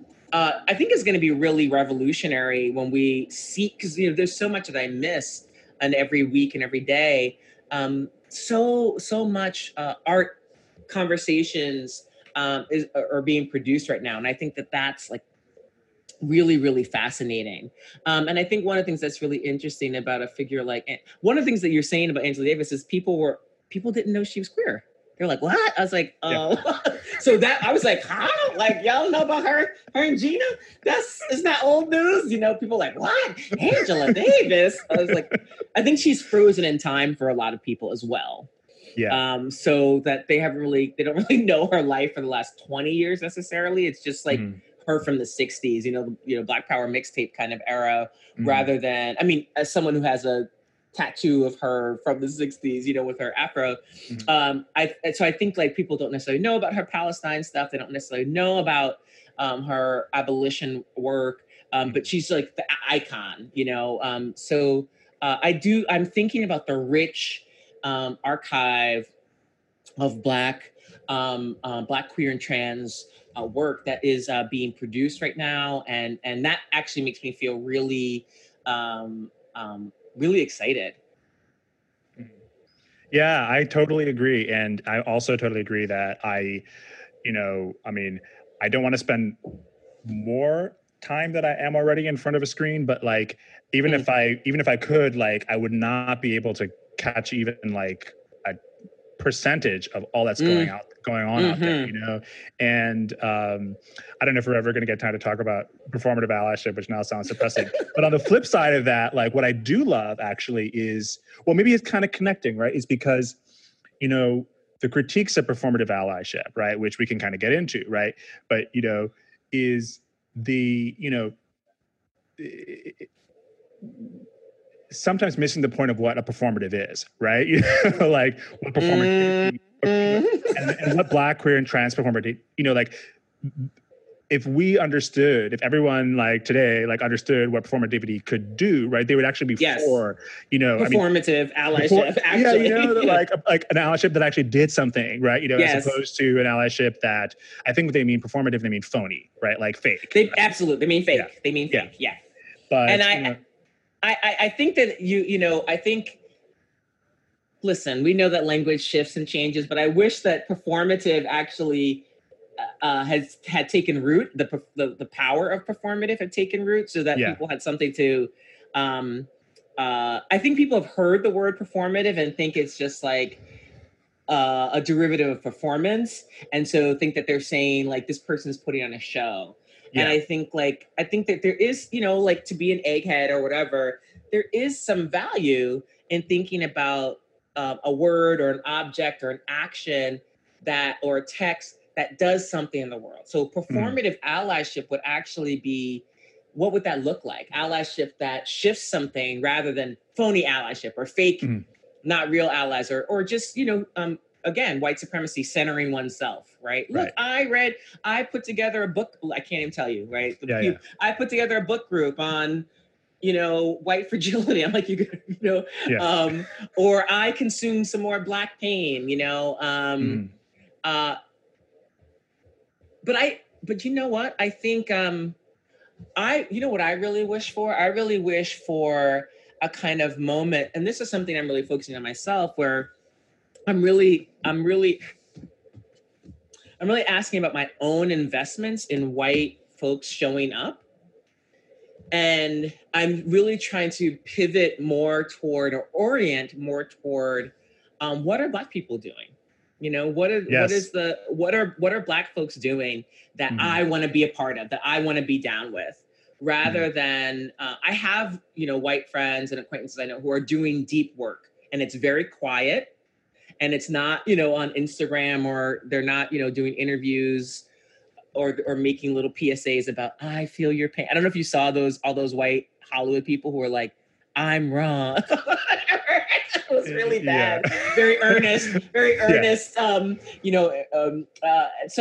think it's going to be really revolutionary when we see, because, you know, there's so much that I miss, and every week and every day, so much art conversations are being produced right now, and I think that that's like really, really fascinating. And I think one of the things that's really interesting about a figure like, one of the things that you're saying about Angela Davis is people didn't know she was queer. They're like, what? I was like, oh. Yeah. So that, I was like, huh? Like, y'all know about her and Gina? Isn't that old news? You know, people are like, what? Angela Davis? I was like, I think she's frozen in time for a lot of people as well. Yeah. So that they don't really know her life for the last 20 years necessarily. It's just like, her from the 60s, you know, Black Power mixtape kind of era, rather than, I mean, as someone who has a tattoo of her from the 60s, you know, with her afro. So I think like people don't necessarily know about her Palestine stuff. They don't necessarily know about her abolition work, but she's like the icon, you know? I'm thinking about the rich archive of Black queer and trans work that is being produced right now, and that actually makes me feel really, really excited. Yeah, I totally agree, and I also totally agree that I don't want to spend more time that I am already in front of a screen, but like even if I could, like I would not be able to catch even like a percentage of all that's going on out there, you know? And I don't know if we're ever going to get time to talk about performative allyship, which now sounds depressing. But on the flip side of that, like what I do love actually is, well, maybe it's kind of connecting, right? Is because, you know, the critiques of performative allyship, right? Which we can kind of get into, right? But, you know, is the, you know, sometimes missing the point of what a performative is, right? You know, like what performative is. And what Black, queer, and trans performative, you know, like if we understood, if everyone like today, like understood what performativity could do, right? They would actually be for, you know, performative allyship. Actually, yeah, you know, like an allyship that actually did something, right? You know, as opposed to an allyship that I think what they mean performative, they mean phony, right? Like fake. Absolutely, they mean fake. Yeah. They mean fake. Yeah. But and I think that I think. Listen, we know that language shifts and changes, but I wish that performative actually had taken root. The power of performative had taken root, so that people had something to. I think people have heard the word performative and think it's just like a derivative of performance, and so think that they're saying like this person is putting on a show. Yeah. And I think that there is, you know, like to be an egghead or whatever, there is some value in thinking about a word or an object or an action that, or a text that does something in the world. So performative allyship would actually be, what would that look like? Allyship that shifts something rather than phony allyship or fake, not real allies, or just, you know, again, white supremacy centering oneself, right? Look, I put together a book, I can't even tell you, right? I put together a book group on, you know, white fragility. I'm like, or I consume some more Black pain, you know. But you know what? I think, you know what I really wish for? I really wish for a kind of moment, and this is something I'm really focusing on myself, where I'm really asking about my own investments in white folks showing up. And I'm really trying to pivot more toward, or orient more toward, what are Black people doing? You know, what are Black folks doing that I want to be a part of, that I want to be down with, rather than I have, you know, white friends and acquaintances I know who are doing deep work, and it's very quiet, and it's not, you know, on Instagram, or they're not, you know, doing interviews. Or making little PSAs about, I feel your pain. I don't know if you saw all those white Hollywood people who were like, I'm wrong. It was really bad. Yeah. Very earnest. So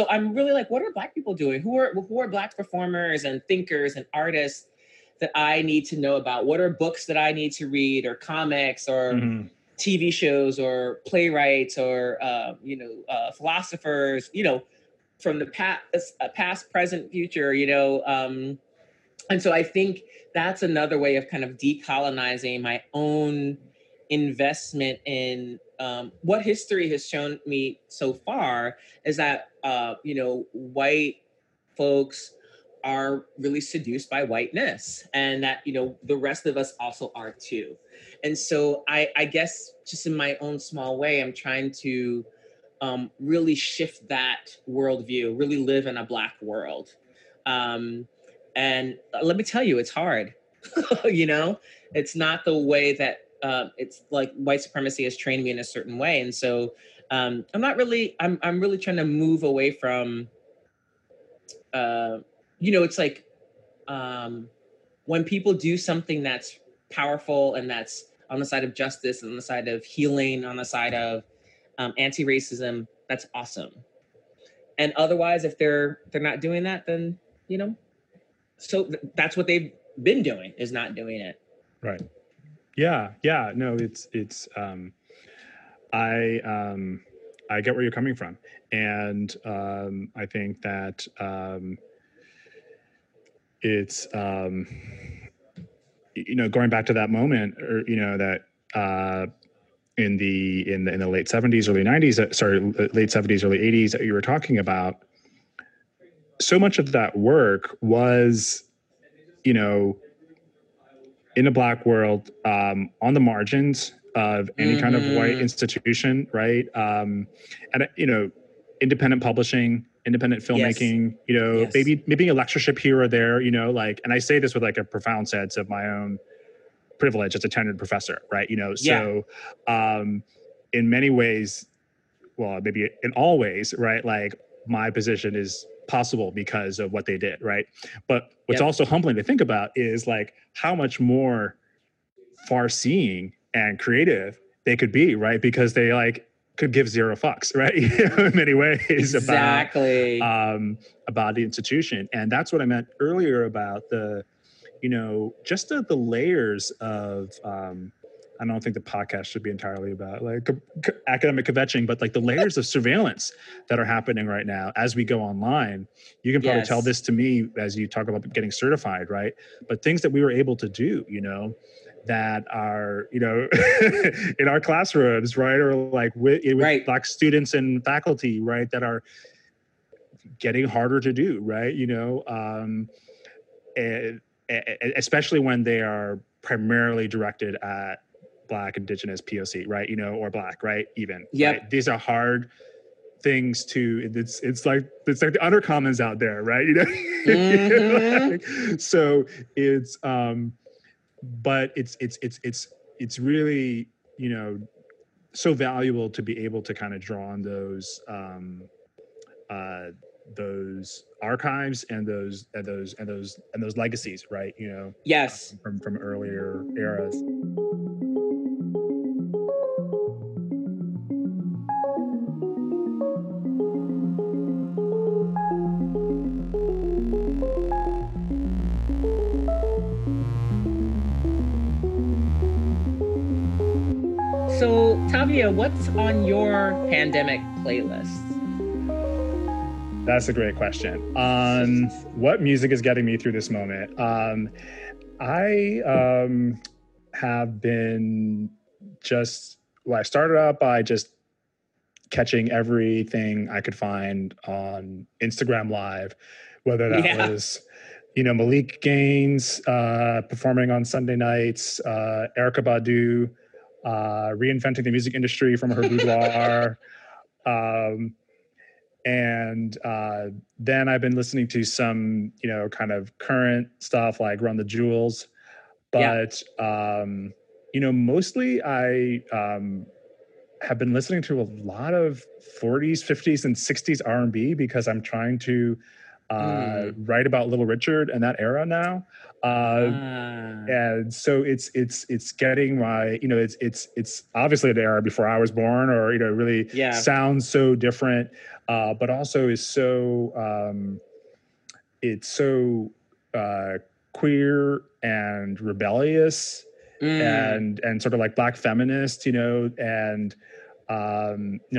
I'm really like, what are Black people doing? Who are Black performers and thinkers and artists that I need to know about? What are books that I need to read, or comics, or TV shows, or playwrights, or philosophers, you know, from the past, present, future, you know? And so I think that's another way of kind of decolonizing my own investment in what history has shown me so far is that, you know, white folks are really seduced by whiteness, and that, you know, the rest of us also are too. And so I guess just in my own small way, I'm trying to really shift that worldview, really live in a Black world. And let me tell you, it's hard. You know, it's not the way that it's like white supremacy has trained me in a certain way. And so I'm really trying to move away from, you know, it's like when people do something that's powerful and that's on the side of justice, and on the side of healing, on the side of anti-racism, that's awesome. And otherwise, if they're not doing that, then, you know, so that's what they've been doing, is not doing it. Right. Yeah. No, I get where you're coming from. And I think that it's, you know, going back to that moment, or, you know, that, in the late 70s, early 90s, sorry, late 70s, early 80s that you were talking about, so much of that work was, you know, in a Black world, on the margins of any kind of white institution, right? And, you know, independent publishing, independent filmmaking, you know, maybe a lectureship here or there, you know, like, and I say this with like a profound sense of my own privilege as a tenured professor, right? You know, so in many ways, well, maybe in all ways, right? Like my position is possible because of what they did, right? But what's also humbling to think about is like how much more far-seeing and creative they could be, right? Because they like could give zero fucks, right? In many ways, exactly, about the institution. And that's what I meant earlier about the, you know, just the layers of, I don't think the podcast should be entirely about like academic kvetching, but like the layers of surveillance that are happening right now as we go online. You can probably tell this to me as you talk about getting certified, right? But things that we were able to do, you know, that are, you know, in our classrooms, right? Or like with Black students and faculty, right? That are getting harder to do, right? You know, and especially when they are primarily directed at Black, Indigenous, POC, right? You know, or Black, right? Even, right? These are hard things to, it's like the undercommons out there, right? You know? Mm-hmm. Like, so it's, but it's really, you know, so valuable to be able to kind of draw on those archives and those legacies, right? You know, from earlier eras. So, Tavia, what's on your pandemic playlist? That's a great question. What music is getting me through this moment? I have been I started out by just catching everything I could find on Instagram Live, whether that was, you know, Malik Gaines performing on Sunday nights, Erykah Badu, reinventing the music industry from her boudoir. and then I've been listening to some, you know, kind of current stuff like Run the Jewels. But, you know, mostly I have been listening to a lot of 40s, 50s, and 60s R&B because I'm trying to write about Little Richard and that era now. And so it's getting my, you know, it's obviously an era before I was born, or, you know, really sounds so different, but also is so, it's so, queer and rebellious and sort of like Black feminist, you know, and, you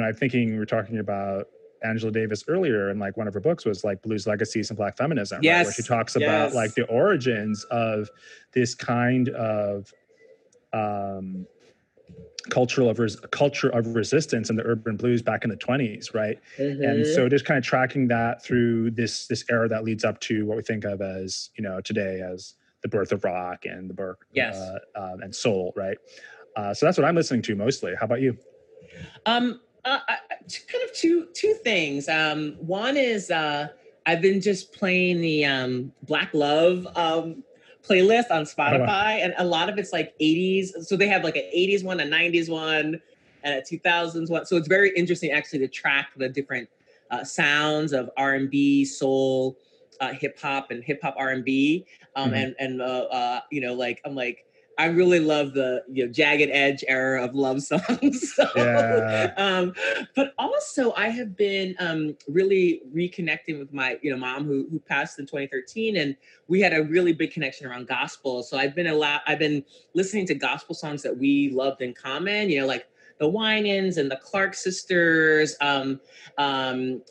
know, I'm thinking we were talking about Angela Davis earlier, and like one of her books was like Blues, Legacies, and Black Feminism, right? Where she talks about like the origins of this kind of culture of resistance in the urban blues back in the 1920s, right? Mm-hmm. And so just kind of tracking that through this era that leads up to what we think of as, you know, today as the birth of rock and the birth and soul, right? So that's what I'm listening to mostly. How about you? Kind of two things. One is I've been just playing the Black Love playlist on Spotify, and a lot of it's like 80s. So they have like an 80s one, a 90s one, and a 2000s one. So it's very interesting actually to track the different sounds of R&B, soul, hip-hop, and hip-hop R&B. You know, like I'm like, I really love the, you know, jagged edge era of love songs. So, but also I have been really reconnecting with my, you know, mom who passed in 2013, and we had a really big connection around gospel. So I've been listening to gospel songs that we loved in common, you know, like the Winans and the Clark sisters, and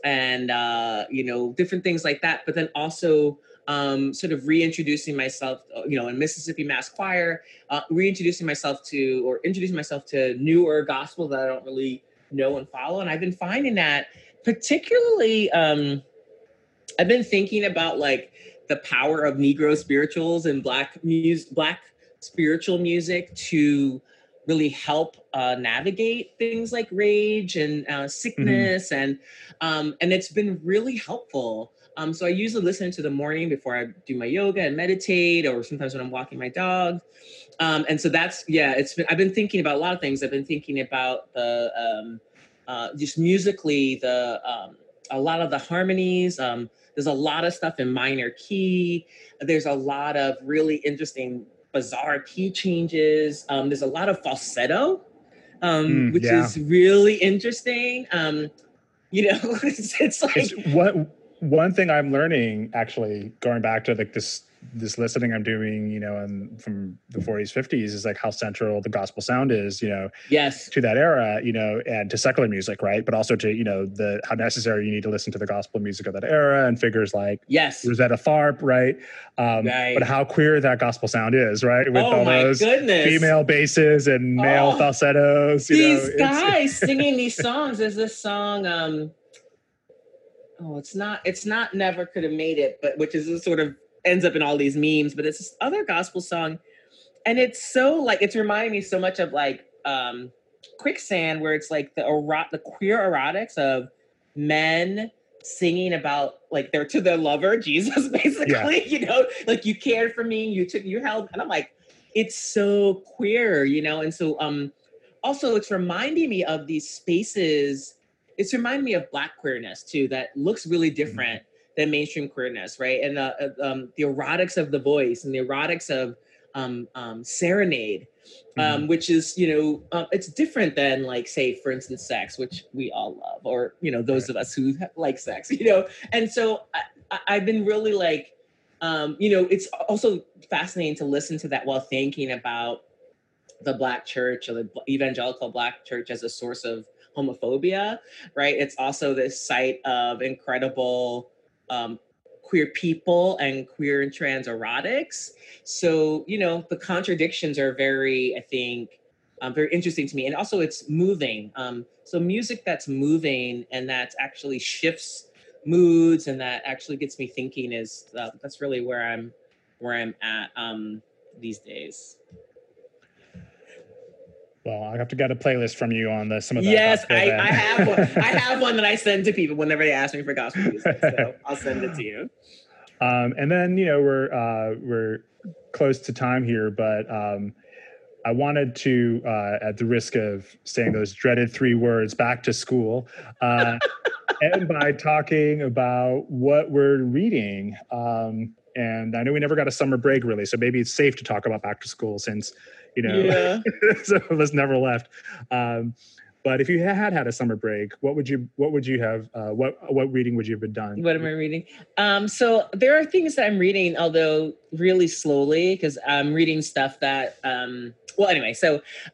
you know, different things like that. But then also, sort of reintroducing myself, you know, in Mississippi Mass Choir, introducing myself to newer gospel that I don't really know and follow. And I've been finding that particularly, I've been thinking about like the power of Negro spirituals and Black spiritual music to really help navigate things like rage and sickness. Mm-hmm. And it's been really helpful. So I usually listen to the morning before I do my yoga and meditate, or sometimes when I'm walking my dog. And so that's, I've been thinking about a lot of things. I've been thinking about the, just musically, the, a lot of the harmonies. There's a lot of stuff in minor key. There's a lot of really interesting, bizarre key changes. There's a lot of falsetto. which is really interesting. You know, it's like one thing I'm learning, actually, going back to like this listening I'm doing, you know, and from the 40s, 50s, is like how central the gospel sound is, you know, to that era, you know, and to secular music, right? But also to, you know, the how necessary you need to listen to the gospel music of that era and figures like Rosetta Tharpe, right? But how queer that gospel sound is, right? With all those female basses and male falsettos. These guys singing these songs. There's this song, it's not Never Could Have Made It, but which is a sort of ends up in all these memes, but it's this other gospel song. And it's so like, it's reminding me so much of like Quicksand, where it's like the queer erotics of men singing about like they're to their lover, Jesus, basically, you know, like you cared for me, you held, and I'm like, it's so queer, you know? And so also it's reminding me of these spaces. It's reminding me of Black queerness too, that looks really different than mainstream queerness, right? And the erotics of the voice and the erotics of serenade, which is, you know, it's different than like, say, for instance, sex, which we all love, or, you know, those of us who like sex, you know? And so I've been really like, you know, it's also fascinating to listen to that while thinking about the Black church or the evangelical Black church as a source of homophobia, right? It's also this site of incredible queer people and queer and trans erotics. So, you know, the contradictions are very, I think, very interesting to me. And also it's moving. So music that's moving and that actually shifts moods and that actually gets me thinking is, that's really where I'm at these days. Well, I have to get a playlist from you on some of that. Yes, I have one. I have one that I send to people whenever they ask me for gospel music. So I'll send it to you. And then, you know, we're close to time here, but I wanted to, at the risk of saying those dreaded three words, back to school, end by talking about what we're reading. And I know we never got a summer break, really, so maybe it's safe to talk about back to school since, you know, some of us never left. But if you had a summer break, what reading would you have been done? What am I reading? So there are things that I'm reading, although really slowly, because I'm reading stuff that, as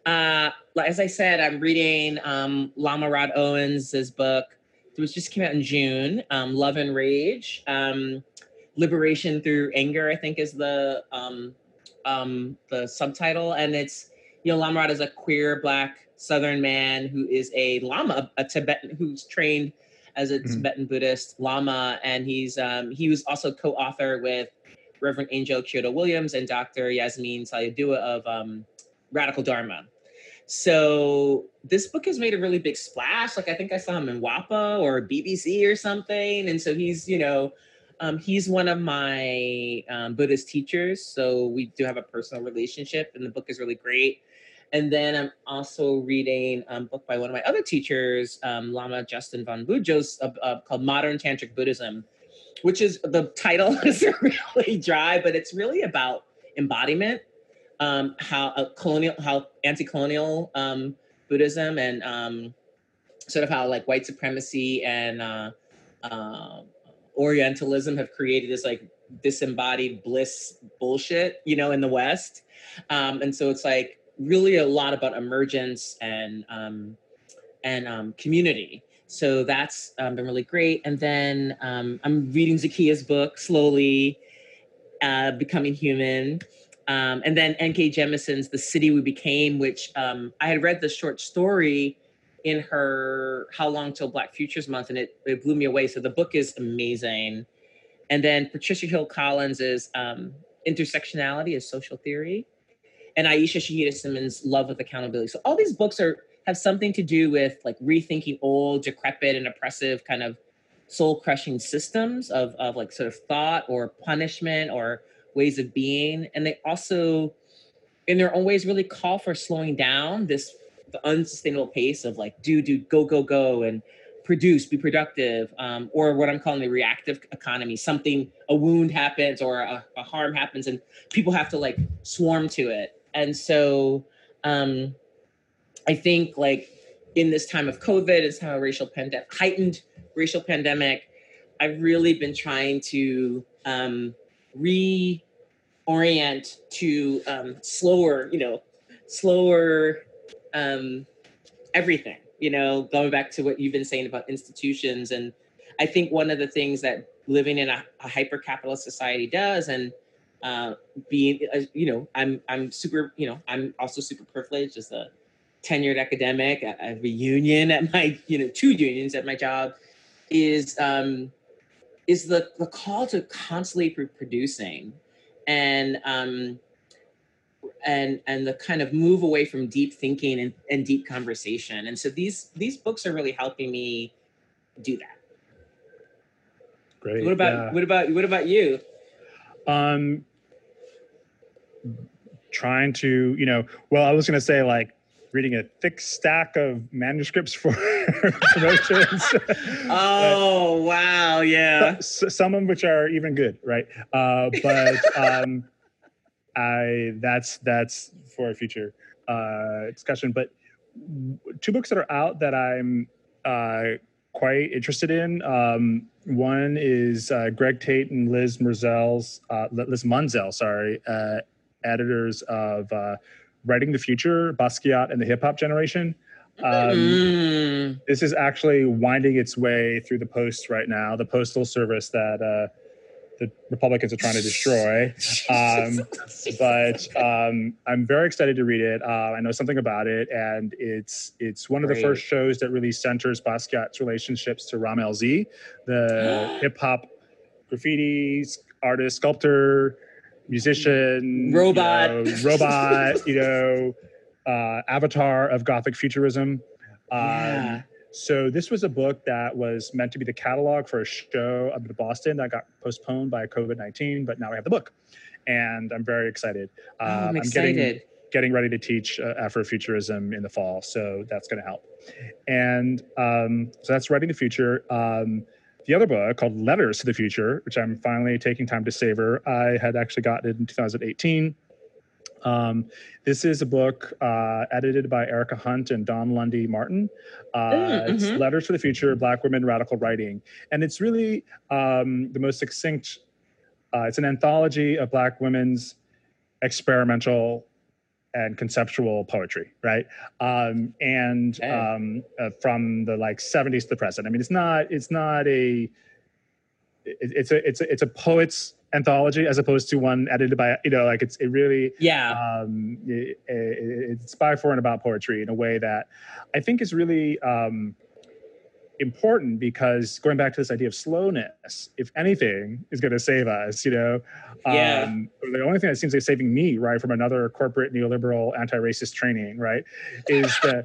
I said, I'm reading Lama Rod Owens' book, which just came out in June, Love and Rage. Liberation Through Anger, I think, is the subtitle. And it's, you know, Lama Rod is a queer Black Southern man who is a Lama, a Tibetan, who's trained as a Tibetan Buddhist Lama. And he's he was also co-author with Reverend Angel Kyoto Williams and Dr. Yasmin Salyadua of Radical Dharma. So this book has made a really big splash. Like, I think I saw him in WAPA or BBC or something. And so he's, you know, he's one of my Buddhist teachers, so we do have a personal relationship, and the book is really great. And then I'm also reading a book by one of my other teachers, Lama Justin von Bujo's, called Modern Tantric Buddhism, which is, the title is really dry, but it's really about embodiment, how anti-colonial Buddhism and sort of how like white supremacy and Orientalism have created this like disembodied bliss bullshit, you know, in the West. And so it's like really a lot about emergence and community. So that's been really great. And then I'm reading Zakiya's book slowly, Becoming Human. And then N.K. Jemison's The City We Became, which I had read the short story in her How Long Till Black Futures Month, and it blew me away. So the book is amazing. And then Patricia Hill Collins's Intersectionality is Social Theory, and Aisha Shahida Simmons' Love with Accountability. So all these books have something to do with like rethinking old, decrepit, and oppressive kind of soul-crushing systems of like sort of thought or punishment or ways of being. And they also, in their own ways, really call for slowing down the unsustainable pace of like, do, go, and produce, be productive, or what I'm calling the reactive economy. A wound happens or a harm happens and people have to like swarm to it. And so I think like in this time of COVID, it's how heightened racial pandemic, I've really been trying to reorient to slower everything, going back to what you've been saying about institutions. And I think one of the things that living in a hyper-capitalist society does, and I'm also super privileged as a tenured academic. I have a union at my, two unions at my job, is the call to constantly producing and the kind of move away from deep thinking and deep conversation. And so these books are really helping me do that. Great. What about you? Trying to, I was going to say like reading a thick stack of manuscripts for promotions. Oh, wow. Yeah. Some of which are even good. Right. That's for a future discussion, but two books that are out that I'm quite interested in. One is Greg Tate and Liz Munzel, editors of Writing the Future, Basquiat and the Hip Hop Generation. This is actually winding its way through the Post right now, the postal service that the Republicans are trying to destroy. But I'm very excited to read it. I know something about it, and it's one of the first shows that really centers Basquiat's relationships to Ram LZ, the hip-hop graffiti artist, sculptor, musician, robot, avatar of Gothic futurism. Yeah. So this was a book that was meant to be the catalog for a show up in Boston that got postponed by COVID-19, but now I have the book, and I'm very excited. I'm excited. Getting ready to teach Afrofuturism in the fall, so that's going to help. And so that's Writing the Future. The other book called Letters to the Future, which I'm finally taking time to savor. I had actually gotten it in 2018. This is a book edited by Erica Hunt and Don Lundy Martin. It's Letters for the Future, Black Women, Radical Writing. And it's really the most succinct, it's an anthology of Black women's experimental and conceptual poetry, right? From the 70s to the present. I mean, it's a poet's anthology as opposed to one edited by it's by, for, and about poetry in a way that I think is really important, because going back to this idea of slowness, if anything is going to save us, the only thing that seems like saving me, right, from another corporate neoliberal anti-racist training, right, is the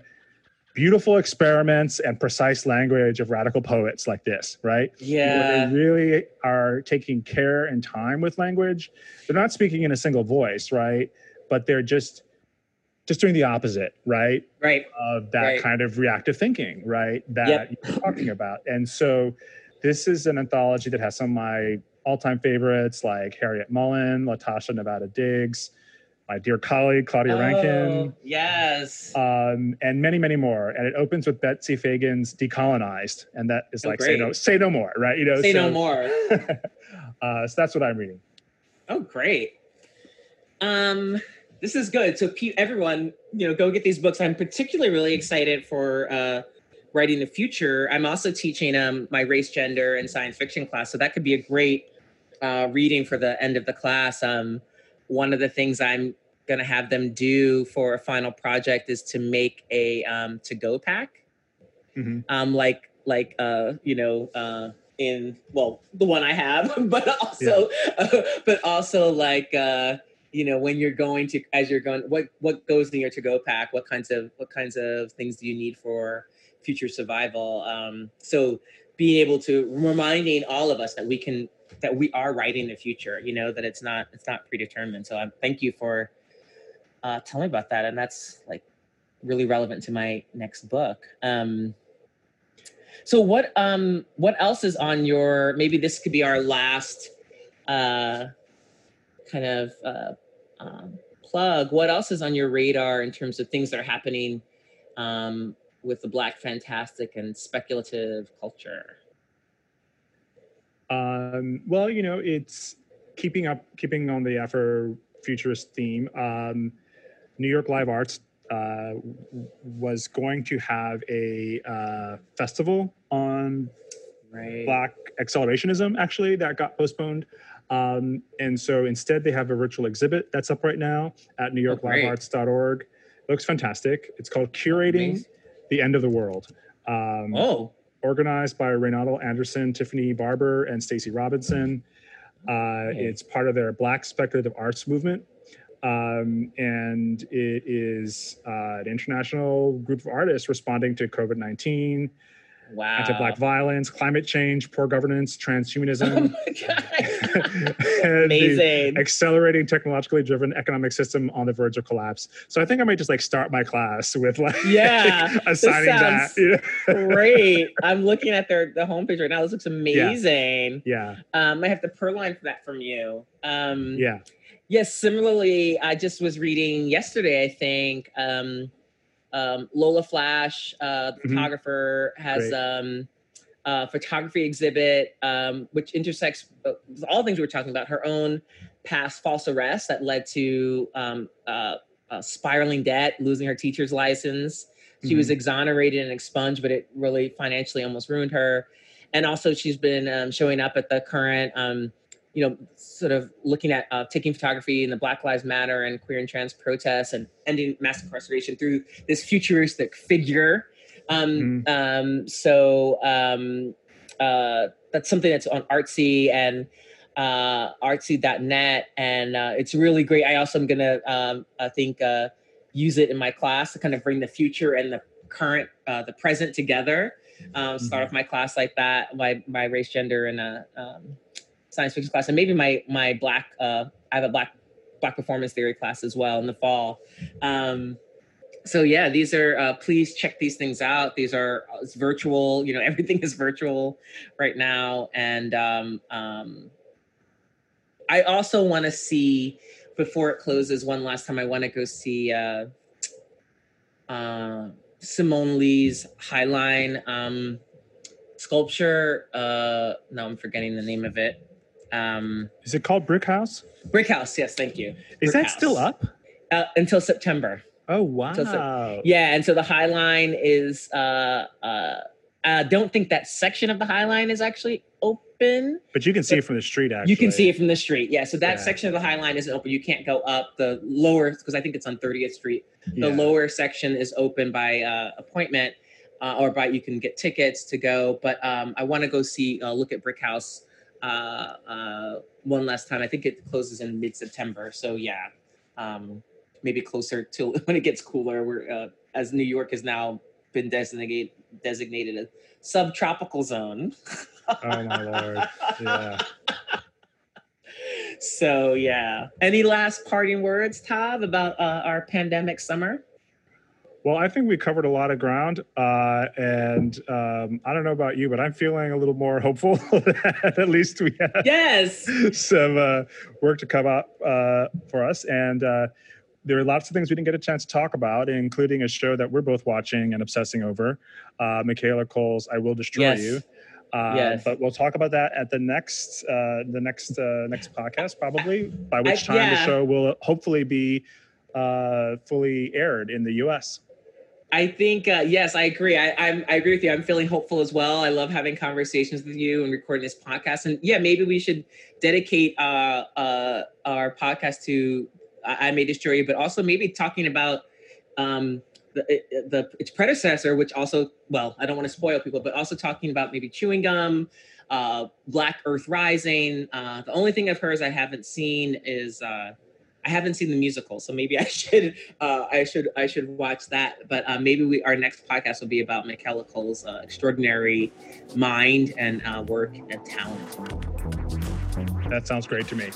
beautiful experiments and precise language of radical poets like this, right? Yeah. Where they really are taking care and time with language. They're not speaking in a single voice, right? But they're just doing the opposite, right? Right. Of that kind of reactive thinking, right? That you're talking about. And so this is an anthology that has some of my all-time favorites, like Harriet Mullen, LaTosha Nevada Diggs, my dear colleague, Claudia Rankin. Yes. And many, many more. And it opens with Betsy Fagan's Decolonized. And that is say no more, right? No more. So that's what I'm reading. Oh, great. This is good. So everyone, go get these books. I'm particularly really excited for Writing the Future. I'm also teaching my race, gender, and science fiction class. So that could be a great reading for the end of the class. One of the things I'm going to have them do for a final project is to make a to-go pack, the one I have, but also when you're going to, as you're going, what goes in your to-go pack? What kinds of things do you need for future survival? So being able to reminding all of us that we are writing the future, that it's not predetermined. So thank you for telling me about that. And that's really relevant to my next book. So what else is on your, maybe this could be our last plug. What else is on your radar in terms of things that are happening with the Black fantastic and speculative culture? Well, you know, it's keeping on the Afrofuturist theme. New York Live Arts was going to have a festival on Black accelerationism, actually, that got postponed. And so instead they have a virtual exhibit that's up right now at newyorklivearts.org. Looks fantastic. It's called Curating the End of the World. Organized by Reynaldo Anderson, Tiffany Barber, and Stacey Robinson. It's part of their Black Speculative Arts movement. And it is an international group of artists responding to COVID-19, anti-Black violence, climate change, poor governance, transhumanism. Amazing. The accelerating technologically driven economic system on the verge of collapse. So I think I might just like start my class with like assigning that. Great. I'm looking at the homepage right now. This looks amazing. I have to purloin that from you. Yes, similarly, I just was reading yesterday, I think, Lola Flash, the photographer, has a photography exhibit, which intersects all things we were talking about, her own past false arrest that led to spiraling debt, losing her teacher's license. She was exonerated and expunged, but it really financially almost ruined her. And also she's been showing up at the current... you know, sort of looking at taking photography in the Black Lives Matter and queer and trans protests and ending mass incarceration through this futuristic figure. So that's something that's on Artsy and artsy.net. And it's really great. I also am going to, I think, use it in my class to kind of bring the future and the current, the present together. Start off my class like that, my race, gender, and science fiction class, and maybe my Black, I have a Black performance theory class as well in the fall. So yeah, these are, please check these things out. These are, it's virtual, you know, everything is virtual right now. And I also want to see, before it closes one last time, I want to go see Simone Lee's Highline sculpture. No, I'm forgetting the name of it. Is it called Brick House? Brick House, yes, thank you. Is that still up? Until September. Oh, wow. Yeah, and so the High Line is, I don't think that section of the High Line is actually open. But you can see it from the street, actually. You can see it from the street, yeah. So that section of the High Line isn't open. You can't go up the lower, because I think it's on 30th Street. The lower section is open by appointment, or by, you can get tickets to go. But I want to go see, look at Brick House one last time. I think it closes in mid-September. So yeah, maybe closer to when it gets cooler. We're, as New York has now been designated a subtropical zone. Oh my Lord, yeah. So yeah, any last parting words, Tav, about our pandemic summer? Well, I think we covered a lot of ground, and I don't know about you, but I'm feeling a little more hopeful that at least we have some work to come up for us. And there are lots of things we didn't get a chance to talk about, including a show that we're both watching and obsessing over, Michaela Cole's I Will Destroy You. But we'll talk about that at the next podcast, probably, by which time the show will hopefully be fully aired in the U.S. I think, yes, I agree. I agree with you. I'm feeling hopeful as well. I love having conversations with you and recording this podcast. And yeah, maybe we should dedicate our podcast to I May Destroy You, but also maybe talking about its predecessor, which also, well, I don't want to spoil people, but also talking about maybe Chewing Gum, Black Earth Rising. The only thing of hers I haven't seen is... I haven't seen the musical, so maybe I should watch that. But maybe our next podcast will be about Michaela Cole's extraordinary mind and work and talent. That sounds great to me.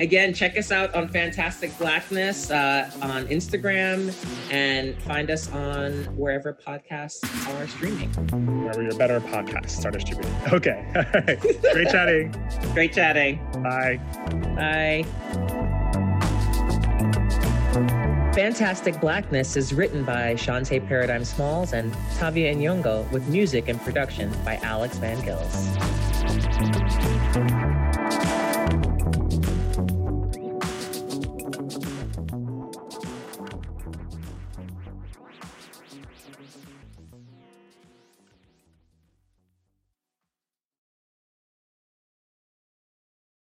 Again, check us out on Fantastic Blackness on Instagram, and find us on wherever podcasts are streaming. Wherever your better podcasts are distributed. Okay. All right. Great chatting. Great chatting. Bye. Bye. Fantastic Blackness is written by Shantae Paradigm Smalls and Tavia Nyong'o, with music and production by Alex Van Gils.